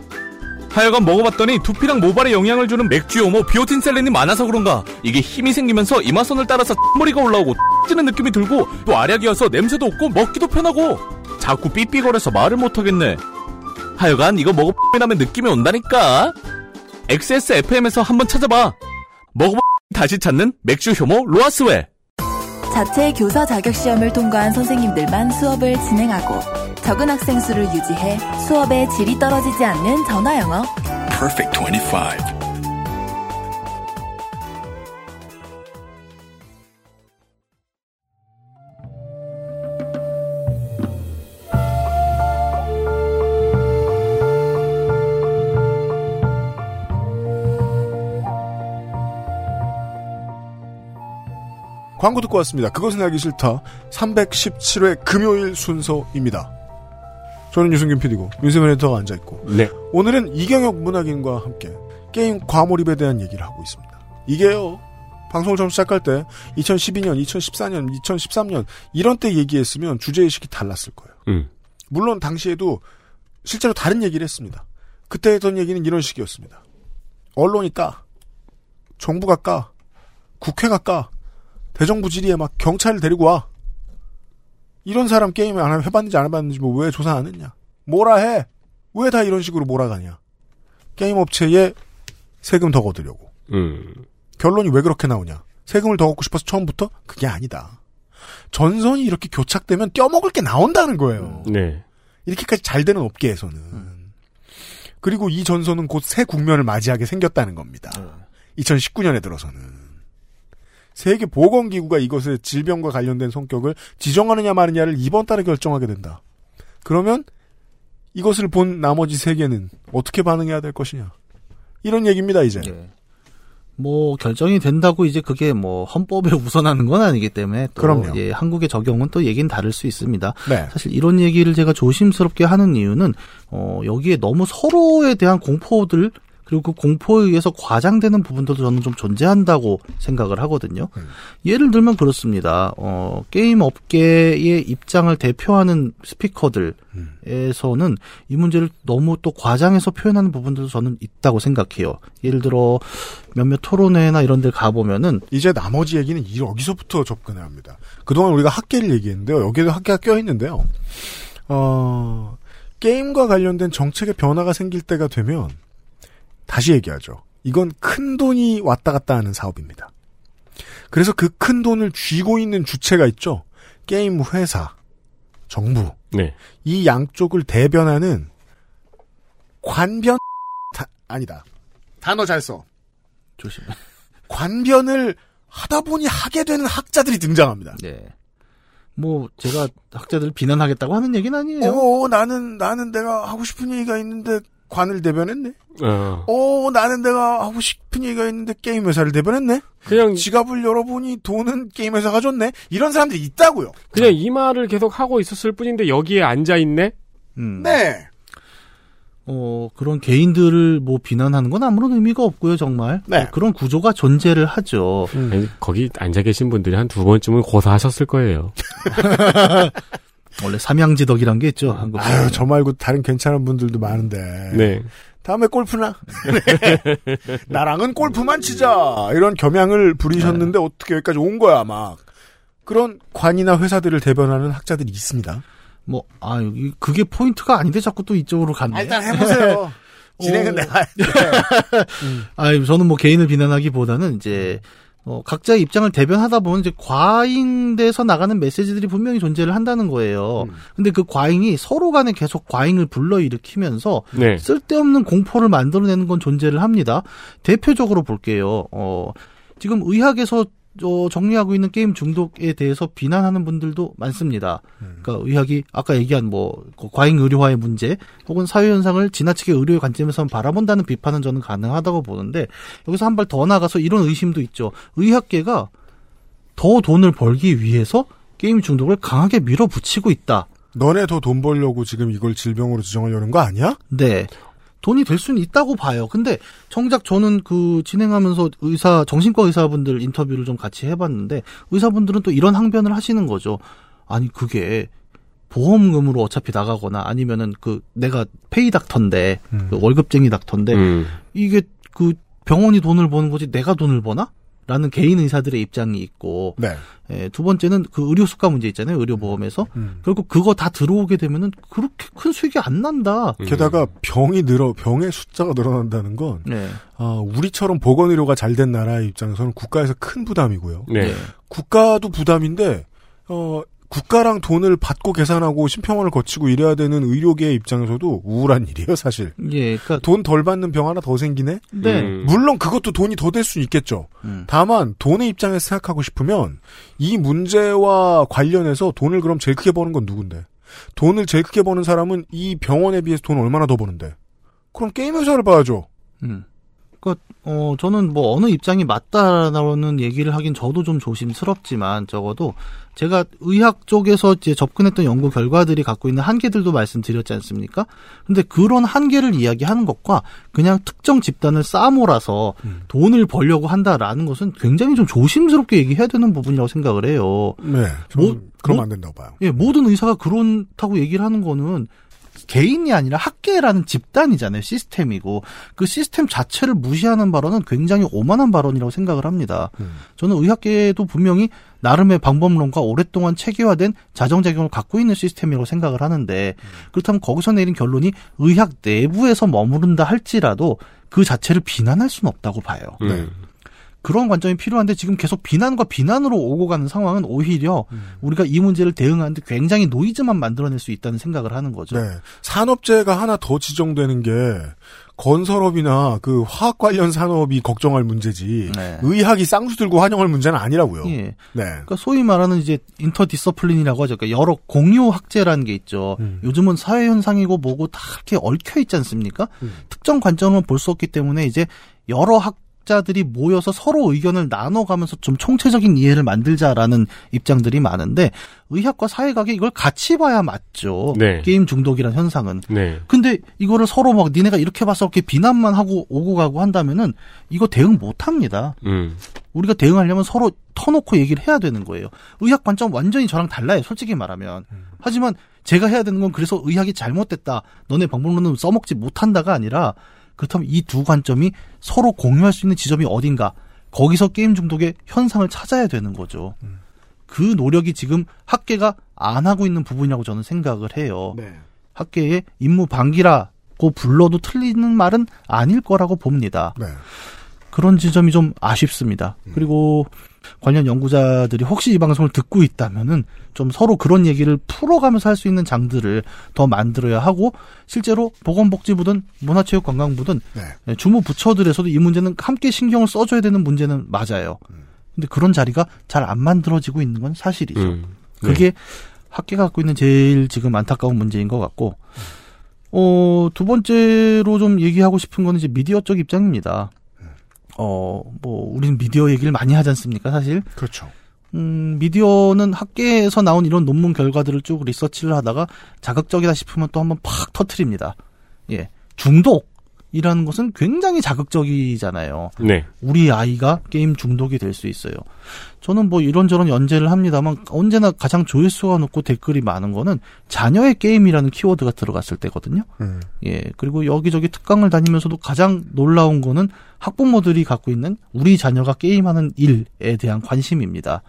하여간 먹어봤더니 두피랑 모발에 영향을 주는 맥주 효모 비오틴 셀린이 많아서 그런가 이게 힘이 생기면서 이마선을 따라서 머리가 올라오고 찌는 느낌이 들고 또 알약이어서 냄새도 없고 먹기도 편하고 자꾸 삐삐거려서 말을 못하겠네. 하여간 이거 먹어보면 느낌이 온다니까. XSFM에서 한번 찾아봐. 먹어보면 다시 찾는 맥주 효모 로아스웰. 자체 교사 자격시험을 통과한 선생님들만 수업을 진행하고 적은 학생 수를 유지해 수업의 질이 떨어지지 않는 전화영어 Perfect 25. 광고 듣고 왔습니다. 그것은 알기 싫다. 317회 금요일 순서입니다. 저는 유승균 PD고 윤세민 에디터가 앉아있고 네. 오늘은 이경혁 문학인과 함께 게임 과몰입에 대한 얘기를 하고 있습니다. 이게요. 방송을 처음 시작할 때 2012년, 2014년, 2013년 이런 때 얘기했으면 주제의식이 달랐을 거예요. 물론 당시에도 실제로 다른 얘기를 했습니다. 그때 했던 얘기는 이런 식이었습니다. 언론이 까, 정부가 까, 국회가 까, 대정부 질의에 막 경찰을 데리고 와. 이런 사람 게임을 안 해봤는지 안 해봤는지 뭐 왜 조사 안 했냐. 뭐라 해. 왜 다 이런 식으로 몰아가냐. 게임 업체에 세금 더 거두려고. 결론이 왜 그렇게 나오냐. 세금을 더 걷고 싶어서 처음부터? 그게 아니다. 전선이 이렇게 교착되면 떼어먹을 게 나온다는 거예요. 네. 이렇게까지 잘 되는 업계에서는. 그리고 이 전선은 곧 새 국면을 맞이하게 생겼다는 겁니다. 2019년에 들어서는. 세계보건기구가 이것의 질병과 관련된 성격을 지정하느냐 마느냐를 이번 달에 결정하게 된다. 그러면 이것을 본 나머지 세계는 어떻게 반응해야 될 것이냐. 이런 얘기입니다, 이제. 네. 뭐 결정이 된다고 이제 그게 뭐 헌법에 우선하는 건 아니기 때문에 또 그럼요. 예, 한국의 적용은 또 얘기는 다를 수 있습니다. 네. 사실 이런 얘기를 제가 조심스럽게 하는 이유는 여기에 너무 서로에 대한 공포들 그리고 그 공포에 의해서 과장되는 부분들도 저는 좀 존재한다고 생각을 하거든요. 예를 들면 그렇습니다. 게임 업계의 입장을 대표하는 스피커들에서는 이 문제를 너무 또 과장해서 표현하는 부분들도 저는 있다고 생각해요. 예를 들어 몇몇 토론회나 이런 데 가보면은 이제 나머지 얘기는 여기서부터 접근해야 합니다. 그동안 우리가 학계를 얘기했는데요. 여기에도 학계가 껴있는데요. 게임과 관련된 정책의 변화가 생길 때가 되면 다시 얘기하죠. 이건 큰 돈이 왔다 갔다 하는 사업입니다. 그래서 그 큰 돈을 쥐고 있는 주체가 있죠. 게임 회사, 정부. 네. 이 양쪽을 대변하는 관변 아니다. 단어 잘 써. 조심. 관변을 하다 보니 하게 되는 학자들이 등장합니다. 네. 뭐 제가 학자들을 비난하겠다고 하는 얘기는 아니에요. 나는 내가 하고 싶은 얘기가 있는데 관을 대변했네. 나는 내가 하고 싶은 얘기가 있는데 게임 회사를 대변했네. 그냥 지갑을 열어보니 돈은 게임 회사가 줬네. 이런 사람들이 있다고요. 그냥 이 말을 계속 하고 있었을 뿐인데 여기에 앉아 있네. 네. 그런 개인들을 뭐 비난하는 건 아무런 의미가 없고요, 정말. 네. 그런 구조가 존재를 하죠. 아니, 거기 앉아 계신 분들이 한 두 번쯤은 고사하셨을 거예요. 원래 삼양지덕이란 게 있죠, 한국. 아유, 저 말고 다른 괜찮은 분들도 많은데. 네. 다음에 골프나? 네. 나랑은 골프만 치자! 이런 겸양을 부리셨는데 네. 어떻게 여기까지 온 거야, 막. 그런 관이나 회사들을 대변하는 학자들이 있습니다. 뭐, 아, 그게 포인트가 아닌데 자꾸 또 이쪽으로 갔네. 아, 일단 해보세요. 진행은 내가. 네. 아, 저는 뭐 개인을 비난하기보다는 이제, 각자의 입장을 대변하다 보면 이제 과잉돼서 나가는 메시지들이 분명히 존재를 한다는 거예요. 근데 그 과잉이 서로 간에 계속 과잉을 불러일으키면서 네. 쓸데없는 공포를 만들어내는 건 존재를 합니다. 대표적으로 볼게요. 지금 의학에서 정리하고 있는 게임 중독에 대해서 비난하는 분들도 많습니다. 그러니까 의학이 아까 얘기한 뭐 과잉 의료화의 문제 혹은 사회 현상을 지나치게 의료의 관점에서 바라본다는 비판은 저는 가능하다고 보는데 여기서 한 발 더 나가서 이런 의심도 있죠. 의학계가 더 돈을 벌기 위해서 게임 중독을 강하게 밀어붙이고 있다. 너네 더 돈 벌려고 지금 이걸 질병으로 지정하려는 거 아니야? 네. 돈이 될 수는 있다고 봐요. 근데 정작 저는 그 진행하면서 정신과 의사분들 인터뷰를 좀 같이 해봤는데 의사분들은 또 이런 항변을 하시는 거죠. 아니 그게 보험금으로 어차피 나가거나 아니면은 그 내가 페이 닥터인데 그 월급쟁이 닥터인데 이게 그 병원이 돈을 버는 거지 내가 돈을 버나? 라는 개인 의사들의 입장이 있고 네. 예, 두 번째는 그 의료 수가 문제 있잖아요. 의료보험에서. 그리고 그거 다 들어오게 되면은 그렇게 큰 수익이 안 난다. 게다가 병의 숫자가 늘어난다는 건 네. 우리처럼 보건의료가 잘된 나라의 입장에서는 국가에서 큰 부담이고요. 네. 국가도 부담인데 국가랑 돈을 받고 계산하고 심평원을 거치고 이래야 되는 의료계의 입장에서도 우울한 일이에요, 사실. 예, 그러니까 돈 덜 받는 병 하나 더 생기네? 네. 물론 그것도 돈이 더 될 수 있겠죠. 다만 돈의 입장에서 생각하고 싶으면 이 문제와 관련해서 돈을 그럼 제일 크게 버는 건 누군데? 돈을 제일 크게 버는 사람은 이 병원에 비해서 돈을 얼마나 더 버는데? 그럼 게임 회사를 봐야죠. 저는 뭐 어느 입장이 맞다라는 얘기를 하긴 저도 좀 조심스럽지만 적어도 제가 의학 쪽에서 이제 접근했던 연구 결과들이 갖고 있는 한계들도 말씀드렸지 않습니까? 근데 그런 한계를 이야기하는 것과 그냥 특정 집단을 싸몰아서 돈을 벌려고 한다라는 것은 굉장히 좀 조심스럽게 얘기해야 되는 부분이라고 생각을 해요. 네. 그럼 안 된다고 봐요. 예, 모든 의사가 그렇다고 얘기를 하는 거는 개인이 아니라 학계라는 집단이잖아요. 시스템이고 그 시스템 자체를 무시하는 발언은 굉장히 오만한 발언이라고 생각을 합니다. 저는 의학계도 분명히 나름의 방법론과 오랫동안 체계화된 자정작용을 갖고 있는 시스템이라고 생각을 하는데 그렇다면 거기서 내린 결론이 의학 내부에서 머무른다 할지라도 그 자체를 비난할 수는 없다고 봐요. 네. 그런 관점이 필요한데 지금 계속 비난과 비난으로 오고 가는 상황은 오히려 우리가 이 문제를 대응하는데 굉장히 노이즈만 만들어낼 수 있다는 생각을 하는 거죠. 네. 산업재해가 하나 더 지정되는 게 건설업이나 그 화학 관련 산업이 걱정할 문제지 네. 의학이 쌍수 들고 환영할 문제는 아니라고요. 예. 네. 그러니까 소위 말하는 이제 인터디서플린이라고 하죠. 그러니까 여러 공유 학제라는 게 있죠. 요즘은 사회 현상이고 뭐고 다 이렇게 얽혀 있지 않습니까? 특정 관점은 볼 수 없기 때문에 이제 여러 학자들이 모여서 서로 의견을 나눠가면서 좀 총체적인 이해를 만들자라는 입장들이 많은데 의학과 사회학이 이걸 같이 봐야 맞죠. 네. 게임 중독이란 현상은. 네. 근데 이거를 서로 막 니네가 이렇게 봤어 이렇게 비난만 하고 오고 가고 한다면은 이거 대응 못합니다. 우리가 대응하려면 서로 터놓고 얘기를 해야 되는 거예요. 의학 관점 완전히 저랑 달라요. 솔직히 말하면. 하지만 제가 해야 되는 건 그래서 의학이 잘못됐다. 너네 방법론은 써먹지 못한다가 아니라 그렇다면 이 두 관점이 서로 공유할 수 있는 지점이 어딘가 거기서 게임 중독의 현상을 찾아야 되는 거죠. 그 노력이 지금 학계가 안 하고 있는 부분이라고 저는 생각을 해요. 네. 학계의 임무방기라고 불러도 틀리는 말은 아닐 거라고 봅니다. 네. 그런 지점이 좀 아쉽습니다. 그리고 관련 연구자들이 혹시 이 방송을 듣고 있다면은 좀 서로 그런 얘기를 풀어가면서 할 수 있는 장들을 더 만들어야 하고 실제로 보건복지부든 문화체육관광부든 네. 주무 부처들에서도 이 문제는 함께 신경을 써줘야 되는 문제는 맞아요. 근데 그런 자리가 잘 안 만들어지고 있는 건 사실이죠. 네. 그게 학계가 갖고 있는 제일 지금 안타까운 문제인 것 같고 두 번째로 좀 얘기하고 싶은 건 이제 미디어 쪽 입장입니다. 뭐, 우리는 미디어 얘기를 많이 하지 않습니까, 사실? 그렇죠. 미디어는 학계에서 나온 이런 논문 결과들을 쭉 리서치를 하다가 자극적이다 싶으면 또 한번 팍 터트립니다. 예. 중독이라는 것은 굉장히 자극적이잖아요. 네. 우리 아이가 게임 중독이 될 수 있어요. 저는 뭐 이런저런 연재를 합니다만 언제나 가장 조회수가 높고 댓글이 많은 거는 자녀의 게임이라는 키워드가 들어갔을 때거든요. 예. 그리고 여기저기 특강을 다니면서도 가장 놀라운 거는 학부모들이 갖고 있는 우리 자녀가 게임하는 일에 대한 관심입니다.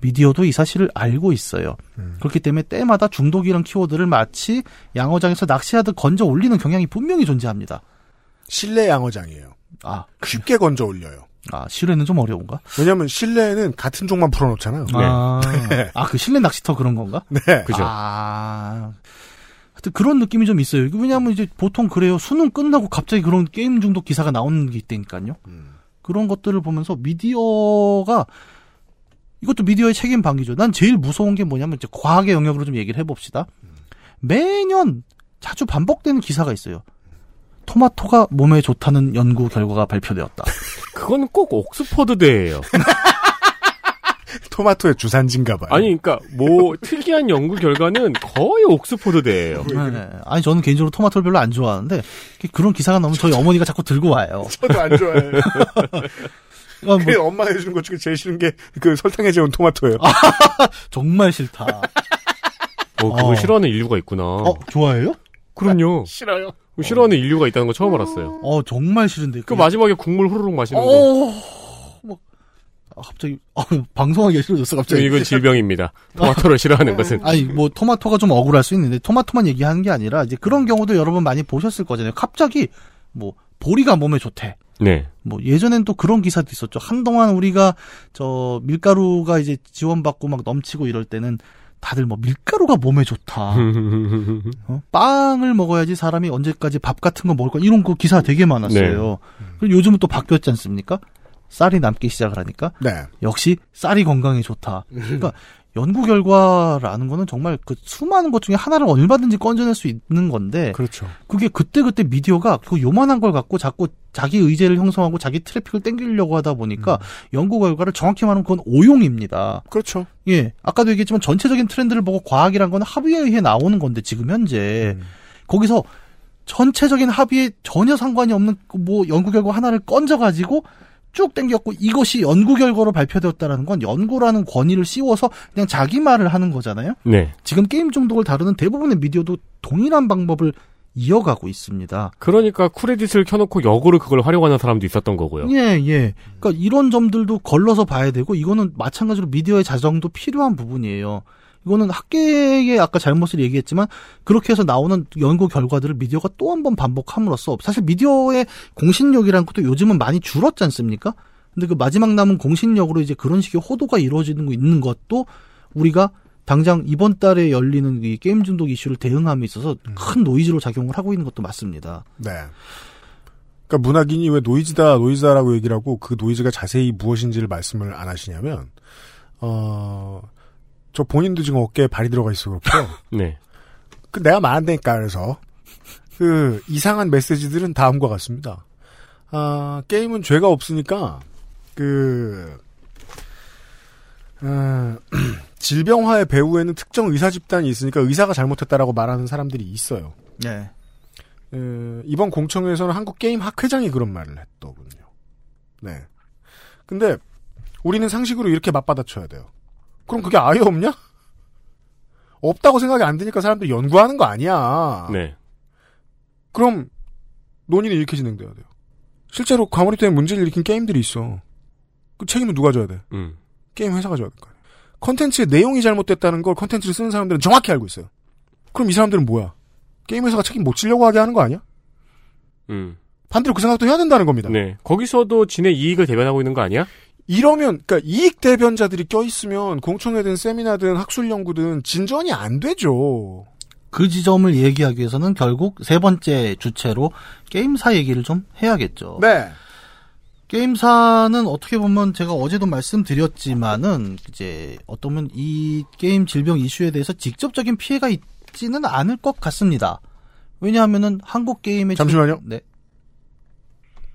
미디어도 이 사실을 알고 있어요. 그렇기 때문에 때마다 중독이라는 키워드를 마치 양어장에서 낚시하듯 건져 올리는 경향이 분명히 존재합니다. 실내 양어장이에요. 아, 쉽게 건져 올려요. 아, 실내는 좀 어려운가? 왜냐면 실내는 같은 종만 풀어놓잖아요. 아, 네. 아, 그 실내 낚시터 그런 건가? 네. 그죠. 아, 하여튼 그런 느낌이 좀 있어요. 왜냐면 이제 보통 그래요. 수능 끝나고 갑자기 그런 게임 중독 기사가 나오는 게 있다니까요. 그런 것들을 보면서 미디어가, 이것도 미디어의 책임 방기죠. 난 제일 무서운 게 뭐냐면 이제 과학의 영역으로 좀 얘기를 해봅시다. 매년 자주 반복되는 기사가 있어요. 토마토가 몸에 좋다는 연구 결과가 발표되었다. 그건 꼭 옥스퍼드 대회예요. 토마토의 주산지인가 봐요. 아니, 그러니까 뭐 특이한 연구 결과는 거의 옥스퍼드 대회예요. 네. 아니, 저는 개인적으로 토마토를 별로 안 좋아하는데 그런 기사가 나오면 저희 어머니가 자꾸 들고 와요. 저도 안 좋아해요. 아, 뭐. 엄마가 해주는 것 중에 제일 싫은 게 그 설탕에 재운 토마토예요. 아, 정말 싫다. 그거 싫어하는 인류가 있구나. 좋아해요? 그럼요. 싫어요. 싫어하는 인류가 있다는 거 처음 알았어요. 정말 싫은데. 그 마지막에 국물 후루룩 마시는 거. 막, 갑자기, 방송하기가 싫어졌어, 갑자기. 이건 질병입니다. 토마토를 싫어하는 것은. 아니, 뭐, 토마토가 좀 억울할 수 있는데, 토마토만 얘기하는 게 아니라, 이제 그런 경우도 여러분 많이 보셨을 거잖아요. 갑자기, 뭐, 보리가 몸에 좋대. 네. 뭐, 예전엔 또 그런 기사도 있었죠. 한동안 우리가, 밀가루가 이제 지원받고 막 넘치고 이럴 때는, 다들 뭐 밀가루가 몸에 좋다. 빵을 먹어야지 사람이 언제까지 밥 같은 거 먹을 거 이런 거 기사 되게 많았어요. 네. 그리고 요즘은 또 바뀌었지 않습니까? 쌀이 남기 시작을 하니까. 네. 역시 쌀이 건강에 좋다. 그러니까 연구 결과라는 거는 정말 그 수많은 것 중에 하나를 얼마든지 건져낼 수 있는 건데. 그렇죠. 그게 그때그때 미디어가 그 요만한 걸 갖고 자꾸 자기 의제를 형성하고 자기 트래픽을 땡기려고 하다 보니까 연구 결과를 정확히 말하면 그건 오용입니다. 그렇죠. 예. 아까도 얘기했지만 전체적인 트렌드를 보고 과학이란 건 합의에 의해 나오는 건데 지금 현재 거기서 전체적인 합의에 전혀 상관이 없는 뭐 연구 결과 하나를 건져 가지고 쭉 땡겼고 이것이 연구 결과로 발표되었다라는 건 연구라는 권위를 씌워서 그냥 자기 말을 하는 거잖아요. 네. 지금 게임 중독을 다루는 대부분의 미디어도 동일한 방법을 이어가고 있습니다. 그러니까 쿠레딧을 켜놓고 역으로 그걸 활용하는 사람도 있었던 거고요. 예, 예. 그러니까 이런 점들도 걸러서 봐야 되고 이거는 마찬가지로 미디어의 자정도 필요한 부분이에요. 이거는 학계의 아까 잘못을 얘기했지만 그렇게 해서 나오는 연구 결과들을 미디어가 또 한 번 반복함으로써 사실 미디어의 공신력이라는 것도 요즘은 많이 줄었지 않습니까? 근데 그 마지막 남은 공신력으로 이제 그런 식의 호도가 이루어지는 거 있는 것도 우리가 당장 이번 달에 열리는 이 게임 중독 이슈를 대응함에 있어서 큰 노이즈로 작용을 하고 있는 것도 맞습니다. 네. 그러니까 문학인이 왜 노이즈다, 노이즈다라고 얘기를 하고 그 노이즈가 자세히 무엇인지를 말씀을 안 하시냐면 저 본인도 지금 어깨에 발이 들어가 있어 그렇고요. 네. 내가 말 안 되니까 그래서 이상한 메시지들은 다음과 같습니다. 아, 게임은 죄가 없으니까 질병화의 배후에는 특정 의사 집단이 있으니까 의사가 잘못했다라고 말하는 사람들이 있어요. 네. 이번 공청회에서는 한국 게임 학회장이 그런 말을 했더군요. 네. 근데 우리는 상식으로 이렇게 맞받아쳐야 돼요. 그럼 그게 아예 없냐? 없다고 생각이 안 드니까 사람들이 연구하는 거 아니야. 네. 그럼 논의는 이렇게 진행돼야 돼요. 실제로 과몰입 때문에 문제를 일으킨 게임들이 있어. 그 책임은 누가 져야 돼? 게임 회사가 져야 될 거 아니야. 컨텐츠의 내용이 잘못됐다는 걸 컨텐츠를 쓰는 사람들은 정확히 알고 있어요. 그럼 이 사람들은 뭐야? 게임 회사가 책임 못 지려고 하게 하는 거 아니야? 반대로 그 생각도 해야 된다는 겁니다. 네. 거기서도 지네 이익을 대변하고 있는 거 아니야? 이러면, 그러니까 이익 대변자들이 껴있으면 공청회든 세미나든 학술 연구든 진전이 안 되죠. 그 지점을 얘기하기 위해서는 결국 세 번째 주체로 게임사 얘기를 좀 해야겠죠. 네. 게임사는 어떻게 보면 제가 어제도 말씀드렸지만은 이제 어떠면 이 게임 질병 이슈에 대해서 직접적인 피해가 있지는 않을 것 같습니다. 왜냐하면은 한국 게임의 잠시만요. 네.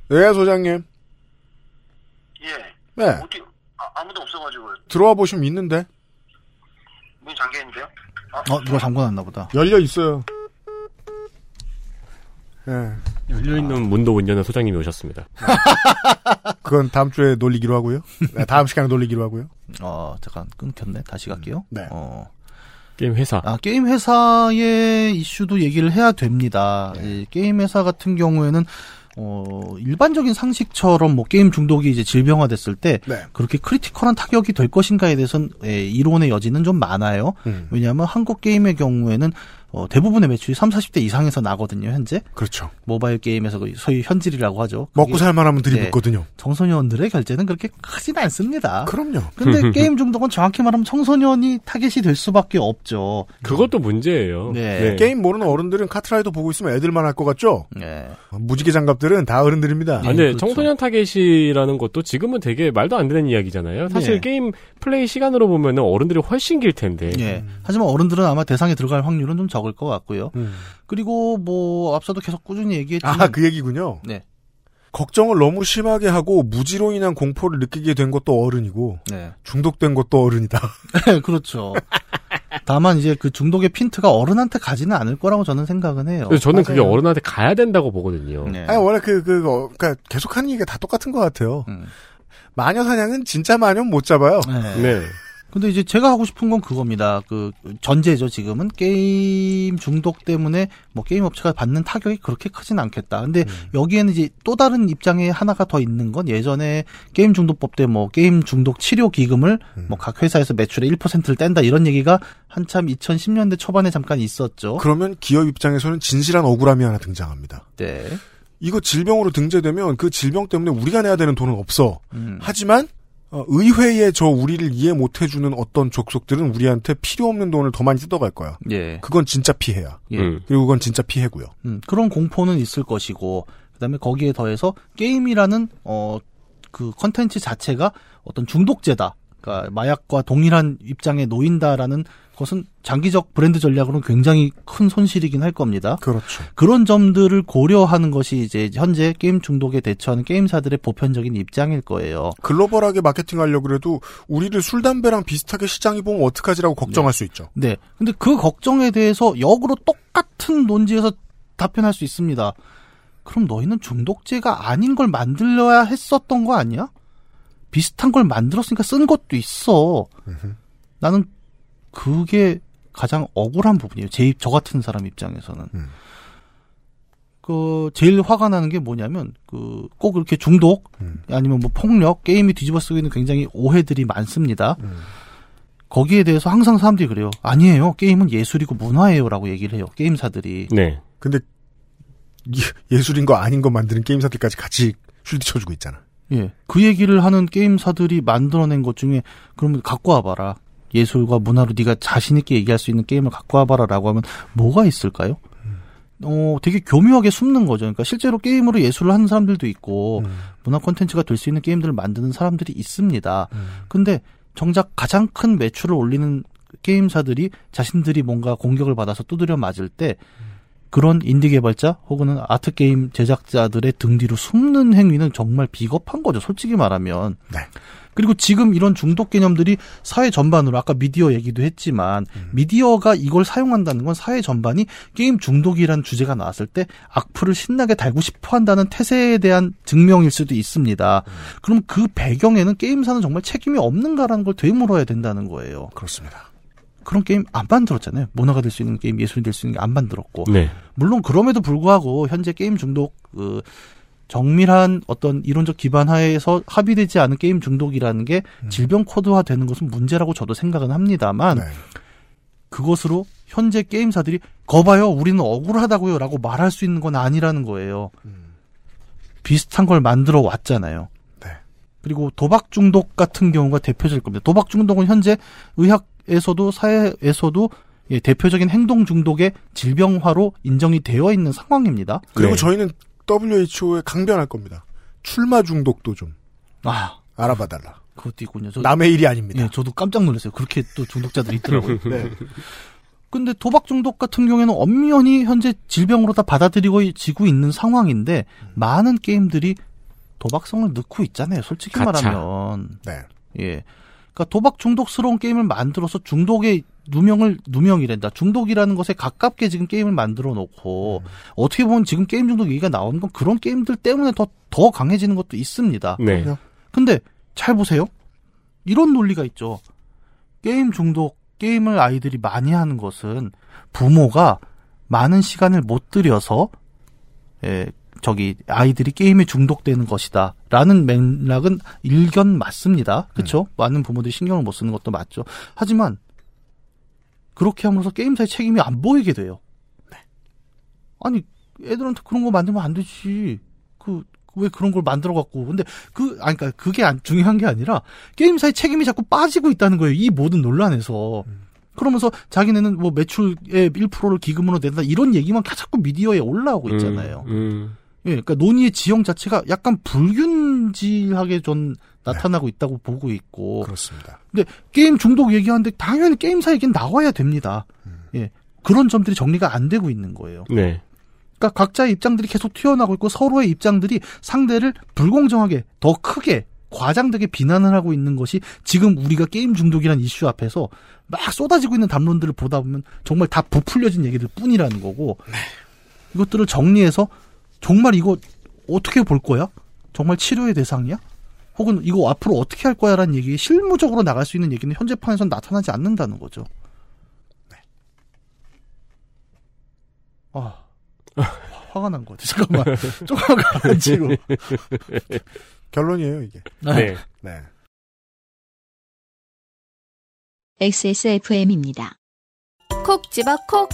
네, 소장님. 예. 네. 어디, 아무도 없어가지고. 들어와 보시면 있는데. 문이 잠겨있는데요? 누가 잠궈놨나 보다. 열려있어요. 네. 열려있는 문도 못 여는 소장님이 오셨습니다. 그건 다음 주에 놀리기로 하고요. 다음 시간에 놀리기로 하고요. 잠깐 끊겼네. 다시 갈게요. 네. 게임 회사. 게임 회사의 이슈도 얘기를 해야 됩니다. 네. 게임 회사 같은 경우에는 일반적인 상식처럼 뭐 게임 중독이 이제 질병화됐을 때 네. 그렇게 크리티컬한 타격이 될 것인가에 대해서는 이론의 여지는 좀 많아요. 왜냐하면 한국 게임의 경우에는 대부분의 매출이 30, 40대 이상에서 나거든요, 현재. 그렇죠. 모바일 게임에서 소위 현질이라고 하죠. 먹고 살만하면 들이붓거든요. 청소년들의 결제는 그렇게 크진 않습니다. 그럼요. 근데 게임 중독은 정확히 말하면 청소년이 타겟이 될 수밖에 없죠. 그것도 문제예요. 네. 네. 게임 모르는 어른들은 카트라이더 보고 있으면 애들만 할 것 같죠? 네. 무지개 장갑들은 다 어른들입니다. 네, 그렇죠. 청소년 타겟이라는 것도 지금은 되게 말도 안 되는 이야기잖아요. 사실 네. 게임 플레이 시간으로 보면 어른들이 훨씬 길 텐데. 네. 하지만 어른들은 아마 대상에 들어갈 확률은 좀 적을 것 같고요. 그리고 뭐 앞서도 계속 꾸준히 얘기했지만 그 얘기군요. 네. 걱정을 너무 심하게 하고 무지로 인한 공포를 느끼게 된 것도 어른이고 네. 중독된 것도 어른이다. 그렇죠. 다만 이제 그 중독의 핀트가 어른한테 가지는 않을 거라고 저는 생각은 해요. 저는 맞아요. 그게 어른한테 가야 된다고 보거든요. 네. 아니 원래 그러니까 계속하는 얘기가 다 똑같은 것 같아요. 마녀 사냥은 진짜 마녀는 못 잡아요. 네. 네. 근데 이제 제가 하고 싶은 건 그겁니다. 그 전제죠. 지금은 게임 중독 때문에 뭐 게임 업체가 받는 타격이 그렇게 크진 않겠다. 근데 여기에는 이제 또 다른 입장에 하나가 더 있는 건 예전에 게임 중독법 때 뭐 게임 중독 치료 기금을 뭐 각 회사에서 매출의 1%를 뗀다 이런 얘기가 한참 2010년대 초반에 잠깐 있었죠. 그러면 기업 입장에서는 진실한 억울함이 하나 등장합니다. 네. 이거 질병으로 등재되면 그 질병 때문에 우리가 내야 되는 돈은 없어. 하지만 의회에 저 우리를 이해 못 해주는 어떤 족속들은 우리한테 필요 없는 돈을 더 많이 뜯어갈 거야. 예. 그건 진짜 피해야. 예. 그리고 그건 진짜 피해고요. 그런 공포는 있을 것이고, 그 다음에 거기에 더해서 게임이라는, 그 컨텐츠 자체가 어떤 중독제다. 그러니까 마약과 동일한 입장에 놓인다라는 것은 장기적 브랜드 전략으로는 굉장히 큰 손실이긴 할 겁니다. 그렇죠. 그런 점들을 고려하는 것이 이제 현재 게임 중독에 대처하는 게임사들의 보편적인 입장일 거예요. 글로벌하게 마케팅하려고 해도 우리를 술, 담배랑 비슷하게 시장이 보면 어떡하지라고 걱정할 네. 수 있죠. 네. 근데 그 걱정에 대해서 역으로 똑같은 논지에서 답변할 수 있습니다. 그럼 너희는 중독제가 아닌 걸 만들어야 했었던 거 아니야? 비슷한 걸 만들었으니까 쓴 것도 있어. 나는 그게 가장 억울한 부분이에요. 저 같은 사람 입장에서는. 제일 화가 나는 게 뭐냐면, 꼭 이렇게 중독, 아니면 뭐 폭력, 게임이 뒤집어 쓰기는 굉장히 오해들이 많습니다. 거기에 대해서 항상 사람들이 그래요. 아니에요. 게임은 예술이고 문화예요. 라고 얘기를 해요. 게임사들이. 네. 근데, 예술인 거 아닌 거 만드는 게임사들까지 같이 쉴드 쳐주고 있잖아. 예. 그 얘기를 하는 게임사들이 만들어낸 것 중에, 그러면 갖고 와봐라. 예술과 문화로 네가 자신 있게 얘기할 수 있는 게임을 갖고 와봐라라고 하면 뭐가 있을까요? 되게 교묘하게 숨는 거죠. 그러니까 실제로 게임으로 예술을 하는 사람들도 있고 문화 콘텐츠가 될 수 있는 게임들을 만드는 사람들이 있습니다. 근데 정작 가장 큰 매출을 올리는 게임사들이 자신들이 뭔가 공격을 받아서 두드려 맞을 때 그런 인디 개발자 혹은 아트 게임 제작자들의 등 뒤로 숨는 행위는 정말 비겁한 거죠. 솔직히 말하면. 네. 그리고 지금 이런 중독 개념들이 사회 전반으로 아까 미디어 얘기도 했지만 미디어가 이걸 사용한다는 건 사회 전반이 게임 중독이라는 주제가 나왔을 때 악플을 신나게 달고 싶어한다는 태세에 대한 증명일 수도 있습니다. 그럼 그 배경에는 게임사는 정말 책임이 없는가라는 걸 되물어야 된다는 거예요. 그렇습니다. 그런 게임 안 만들었잖아요. 문화가 될 수 있는 게임, 예술이 될 수 있는 게 안 만들었고. 네. 물론 그럼에도 불구하고 현재 게임 중독 정밀한 어떤 이론적 기반 하에서 합의되지 않은 게임 중독이라는 게 질병 코드화 되는 것은 문제라고 저도 생각은 합니다만 네. 그것으로 현재 게임사들이 거봐요 우리는 억울하다고요 라고 말할 수 있는 건 아니라는 거예요. 비슷한 걸 만들어 왔잖아요. 네. 그리고 도박 중독 같은 경우가 대표적일 겁니다. 도박 중독은 현재 의학에서도 사회에서도 예, 대표적인 행동 중독의 질병화로 인정이 되어 있는 상황입니다. 그리고 네. 저희는 WHO에 강변할 겁니다. 출마 중독도 좀 알아봐달라. 그것도 있군요. 남의 일이 아닙니다. 네, 저도 깜짝 놀랐어요. 그렇게 또 중독자들이 있더라고요. 네. 근데 도박 중독 같은 경우에는 엄연히 현재 질병으로 다 받아들이고 있는 상황인데 많은 게임들이 도박성을 넣고 있잖아요. 솔직히 가차. 말하면. 네. 예. 그러니까 도박 중독스러운 게임을 만들어서 중독의 누명이란다. 중독이라는 것에 가깝게 지금 게임을 만들어 놓고 어떻게 보면 지금 게임 중독 얘기가 나오는 건 그런 게임들 때문에 더 강해지는 것도 있습니다. 네. 근데 잘 보세요. 이런 논리가 있죠. 게임 중독, 게임을 아이들이 많이 하는 것은 부모가 많은 시간을 못 들여서 아이들이 게임에 중독되는 것이다. 라는 맥락은 일견 맞습니다. 그쵸? 많은 부모들이 신경을 못 쓰는 것도 맞죠. 하지만, 그렇게 함으로써 게임사의 책임이 안 보이게 돼요. 네. 아니, 애들한테 그런 거 만들면 안 되지. 왜 그런 걸 만들어갖고. 근데 그게 중요한 게 아니라, 게임사의 책임이 자꾸 빠지고 있다는 거예요. 이 모든 논란에서. 그러면서 자기네는 뭐 매출의 1%를 기금으로 낸다. 이런 얘기만 자꾸 미디어에 올라오고 있잖아요. 예, 그러니까 논의의 지형 자체가 약간 불균질하게 좀 나타나고 있다고 보고 있고. 그렇습니다. 근데 게임 중독 얘기하는데 당연히 게임사 얘기는 나와야 됩니다. 예, 그런 점들이 정리가 안 되고 있는 거예요. 네. 그러니까 각자의 입장들이 계속 튀어나오고 있고 서로의 입장들이 상대를 불공정하게 더 크게 과장되게 비난을 하고 있는 것이 지금 우리가 게임 중독이라는 이슈 앞에서 막 쏟아지고 있는 담론들을 보다 보면 정말 다 부풀려진 얘기들 뿐이라는 거고. 네. 이것들을 정리해서 정말 이거 어떻게 볼 거야? 정말 치료의 대상이야? 혹은 이거 앞으로 어떻게 할 거야? 라는 얘기, 실무적으로 나갈 수 있는 얘기는 현재 판에서는 나타나지 않는다는 거죠. 네. 아, 화가 난 거 같아. 잠깐만. 조금 가라앉히고. 결론이에요, 이게. 네. 네. XSFM입니다. 콕 집어 콕.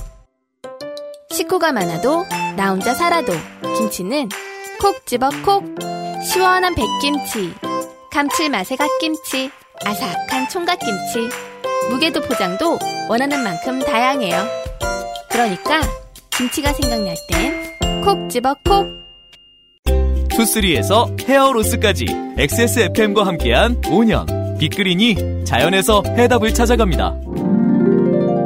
식구가 많아도 나 혼자 살아도 김치는 콕 집어 콕. 시원한 백김치, 감칠맛의 갓김치, 아삭한 총각김치. 무게도 포장도 원하는 만큼 다양해요. 그러니까 김치가 생각날 땐 콕 집어 콕. 투쓰리에서 헤어로스까지 XSFM과 함께한 5년. 빅그린이 자연에서 해답을 찾아갑니다.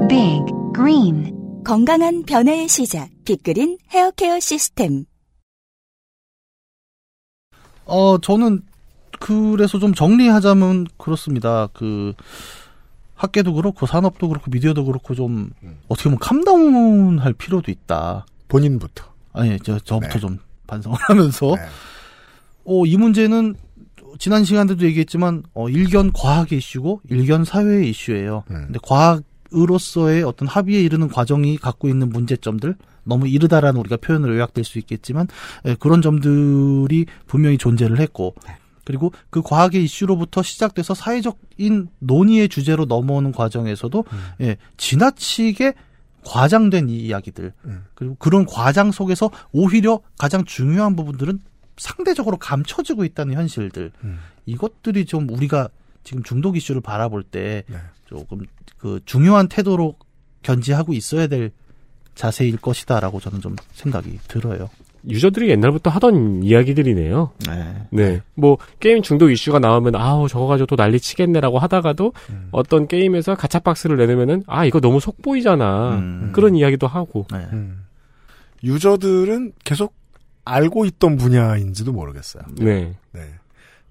Big Green. 건강한 변화의 시작, 빅그린 헤어케어 시스템. 저는 그래서 좀 정리하자면 그렇습니다. 학계도 그렇고 산업도 그렇고 미디어도 그렇고 좀 어떻게 보면 캄다운할 필요도 있다. 본인부터. 아니, 저부터 네. 좀 반성을 하면서 네. 이 문제는 지난 시간에도 얘기했지만 일견 과학의 이슈고 일견 사회의 이슈예요. 근데 과학 으로서의 어떤 합의에 이르는 과정이 갖고 있는 문제점들, 너무 이르다라는 우리가 표현을 요약될 수 있겠지만 그런 점들이 분명히 존재를 했고, 그리고 그 과학의 이슈로부터 시작돼서 사회적인 논의의 주제로 넘어오는 과정에서도 지나치게 과장된 이야기들, 그리고 그런 과장 속에서 오히려 가장 중요한 부분들은 상대적으로 감춰지고 있다는 현실들, 이것들이 좀 우리가 지금 중독 이슈를 바라볼 때 조금 중요한 태도로 견지하고 있어야 될 자세일 것이다라고 저는 좀 생각이 들어요. 유저들이 옛날부터 하던 이야기들이네요. 네. 뭐 게임 중독 이슈가 나오면 아우 저거 가지고 또 난리 치겠네라고 하다가도 어떤 게임에서 가챠 박스를 내놓으면은 아 이거 너무 속보이잖아. 그런 이야기도 하고. 네. 유저들은 계속 알고 있던 분야인지도 모르겠어요. 네. 네.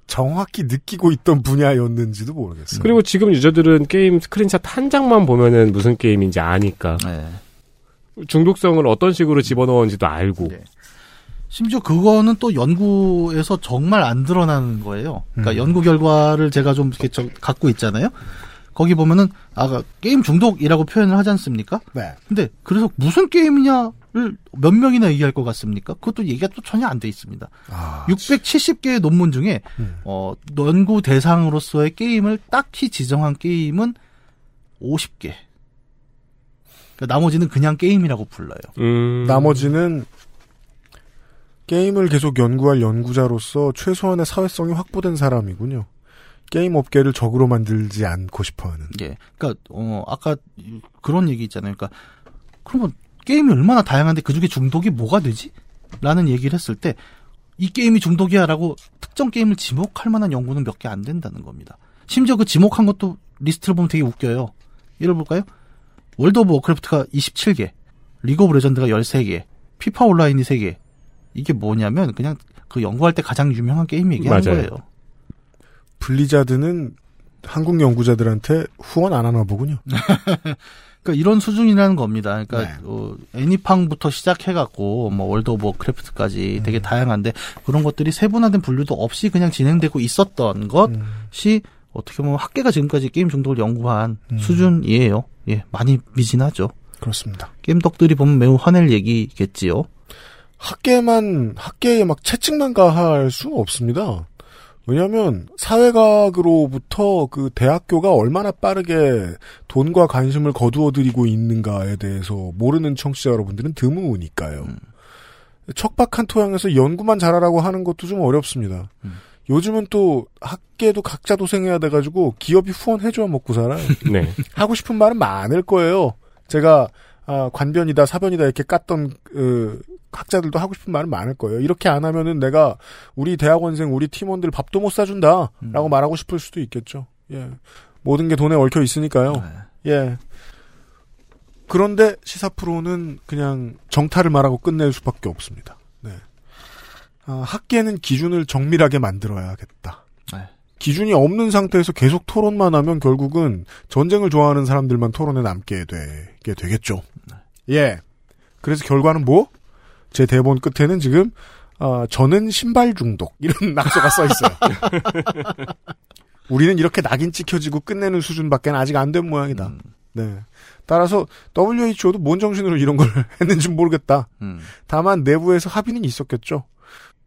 정확히 느끼고 있던 분야였는지도 모르겠어요. 그리고 지금 유저들은 게임 스크린샷 한 장만 보면은 무슨 게임인지 아니까. 네. 중독성을 어떤 식으로 집어넣었는지도 알고. 네. 심지어 그거는 또 연구에서 정말 안 드러나는 거예요. 그러니까 연구 결과를 제가 좀 이렇게 갖고 있잖아요. 거기 보면은 게임 중독이라고 표현을 하지 않습니까? 네. 근데 그래서 무슨 게임이냐? 몇 명이나 얘기할 것 같습니까? 그것도 얘기가 또 전혀 안 돼 있습니다. 670개의 논문 중에 연구 대상으로서의 게임을 딱히 지정한 게임은 50개. 그러니까 나머지는 그냥 게임이라고 불러요. 나머지는 게임을 계속 연구할 연구자로서 최소한의 사회성이 확보된 사람이군요. 게임 업계를 적으로 만들지 않고 싶어하는. 예. 그러니까 아까 그런 얘기 있잖아요. 그러니까 그러면 게임이 얼마나 다양한데 그중에 중독이 뭐가 되지? 라는 얘기를 했을 때 이 게임이 중독이야 라고 특정 게임을 지목할 만한 연구는 몇 개 안 된다는 겁니다. 심지어 그 지목한 것도 리스트를 보면 되게 웃겨요. 예를 볼까요? 월드 오브 워크래프트가 27개, 리그 오브 레전드가 13개, 피파 온라인이 3개. 이게 뭐냐면 그냥 그 연구할 때 가장 유명한 게임 얘기하는 맞아요. 거예요. 블리자드는 한국 연구자들한테 후원 안 하나 보군요. 그러니까 이런 수준이라는 겁니다. 그러니까 네. 애니팡부터 시작해갖고 뭐 월드 오브 크래프트까지 되게 다양한데 그런 것들이 세분화된 분류도 없이 그냥 진행되고 있었던 것이 어떻게 보면 학계가 지금까지 게임 중독을 연구한 수준이에요. 예, 많이 미진하죠. 그렇습니다. 게임 덕들이 보면 매우 화낼 얘기겠지요. 학계에 막 채찍만 가할 수는 없습니다. 왜냐하면 사회과학으로부터 그 대학교가 얼마나 빠르게 돈과 관심을 거두어들이고 있는가에 대해서 모르는 청취자 여러분들은 드무우니까요. 척박한 토양에서 연구만 잘하라고 하는 것도 좀 어렵습니다. 요즘은 또 학계도 각자 도생해야 돼가지고 기업이 후원해줘야 먹고 살아요. 네. 하고 싶은 말은 많을 거예요. 제가 관변이다 사변이다 이렇게 깠던 학자들도 하고 싶은 말은 많을 거예요. 이렇게 안 하면은 내가 우리 대학원생 우리 팀원들 밥도 못 사준다 라고 말하고 싶을 수도 있겠죠. 예. 모든 게 돈에 얽혀 있으니까요. 네. 예. 그런데 시사 프로는 그냥 정타를 말하고 끝낼 수밖에 없습니다. 네. 학계는 기준을 정밀하게 만들어야겠다. 네. 기준이 없는 상태에서 계속 토론만 하면 결국은 전쟁을 좋아하는 사람들만 토론에 남게 되게 되겠죠. 예. 그래서 결과는 뭐? 제 대본 끝에는 지금 저는 신발 중독 이런 낙서가 써 있어요. 우리는 이렇게 낙인 찍혀지고 끝내는 수준밖에는 아직 안 된 모양이다. 네. 따라서 WHO도 뭔 정신으로 이런 걸 했는지 모르겠다. 다만 내부에서 합의는 있었겠죠.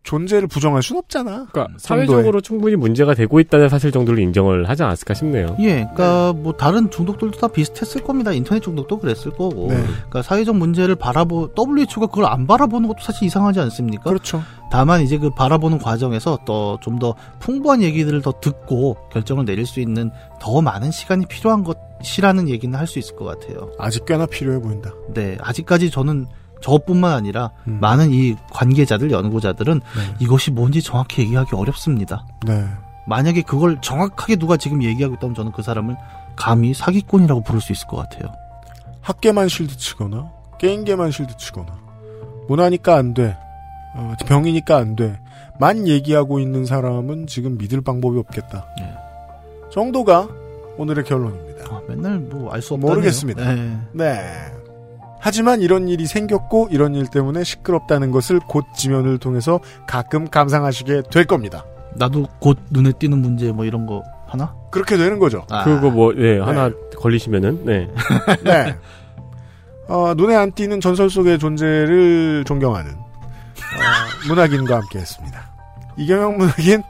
존재를 부정할 순 없잖아. 그러니까 사회적으로 충분히 문제가 되고 있다는 사실 정도로 인정을 하지 않았을까 싶네요. 예, 그러니까 네. 뭐 다른 중독들도 다 비슷했을 겁니다. 인터넷 중독도 그랬을 거고. 네. 그러니까 사회적 문제를 WHO가 그걸 안 바라보는 것도 사실 이상하지 않습니까? 그렇죠. 다만 이제 그 바라보는 과정에서 또 좀 더 풍부한 얘기들을 더 듣고 결정을 내릴 수 있는 더 많은 시간이 필요한 것이라는 얘기는 할 수 있을 것 같아요. 아직 꽤나 필요해 보인다. 네, 아직까지 저는. 저뿐만 아니라 많은 이 관계자들, 연구자들은 네. 이것이 뭔지 정확히 얘기하기 어렵습니다. 네. 만약에 그걸 정확하게 누가 지금 얘기하고 있다면 저는 그 사람을 감히 사기꾼이라고 부를 수 있을 것 같아요. 학계만 실드치거나 게임계만 실드치거나 문화니까 안 돼, 병이니까 안 돼 만 얘기하고 있는 사람은 지금 믿을 방법이 없겠다. 네. 정도가 오늘의 결론입니다. 맨날 뭐 알 수 없다네요. 모르겠습니다. 네. 네. 하지만 이런 일이 생겼고 이런 일 때문에 시끄럽다는 것을 곧 지면을 통해서 가끔 감상하시게 될 겁니다. 나도 곧 눈에 띄는 문제 뭐 이런 거 하나? 그렇게 되는 거죠. 그거 뭐 네, 하나 걸리시면은 네. 네. 눈에 안 띄는 전설 속의 존재를 존경하는 문학인과 함께했습니다. 이경영 문학인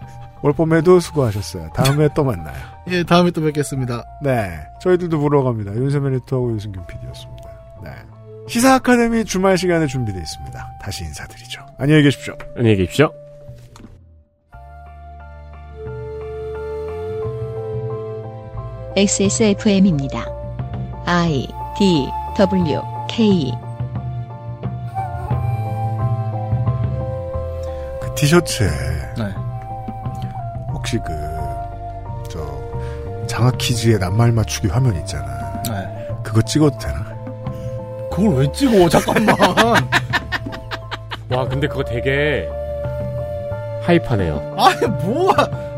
올 봄에도 수고하셨어요. 다음에 또 만나요. 예, 다음에 또 뵙겠습니다. 네, 저희들도 보러 갑니다. 윤세민 리터하고 유승균 PD였습니다. 네. 시사 아카데미 주말 시간에 준비되어 있습니다. 다시 인사드리죠. 안녕히 계십시오. 안녕히 계십시오. XSFM입니다. I, D, W, K. 그 티셔츠에 네. 혹시 장학 퀴즈에 낱말 맞추기 화면 있잖아. 네. 그거 찍어도 되나? 그걸 왜 찍어? 잠깐만. 와, 근데 그거 되게 하이파네요. 아니, 뭐야.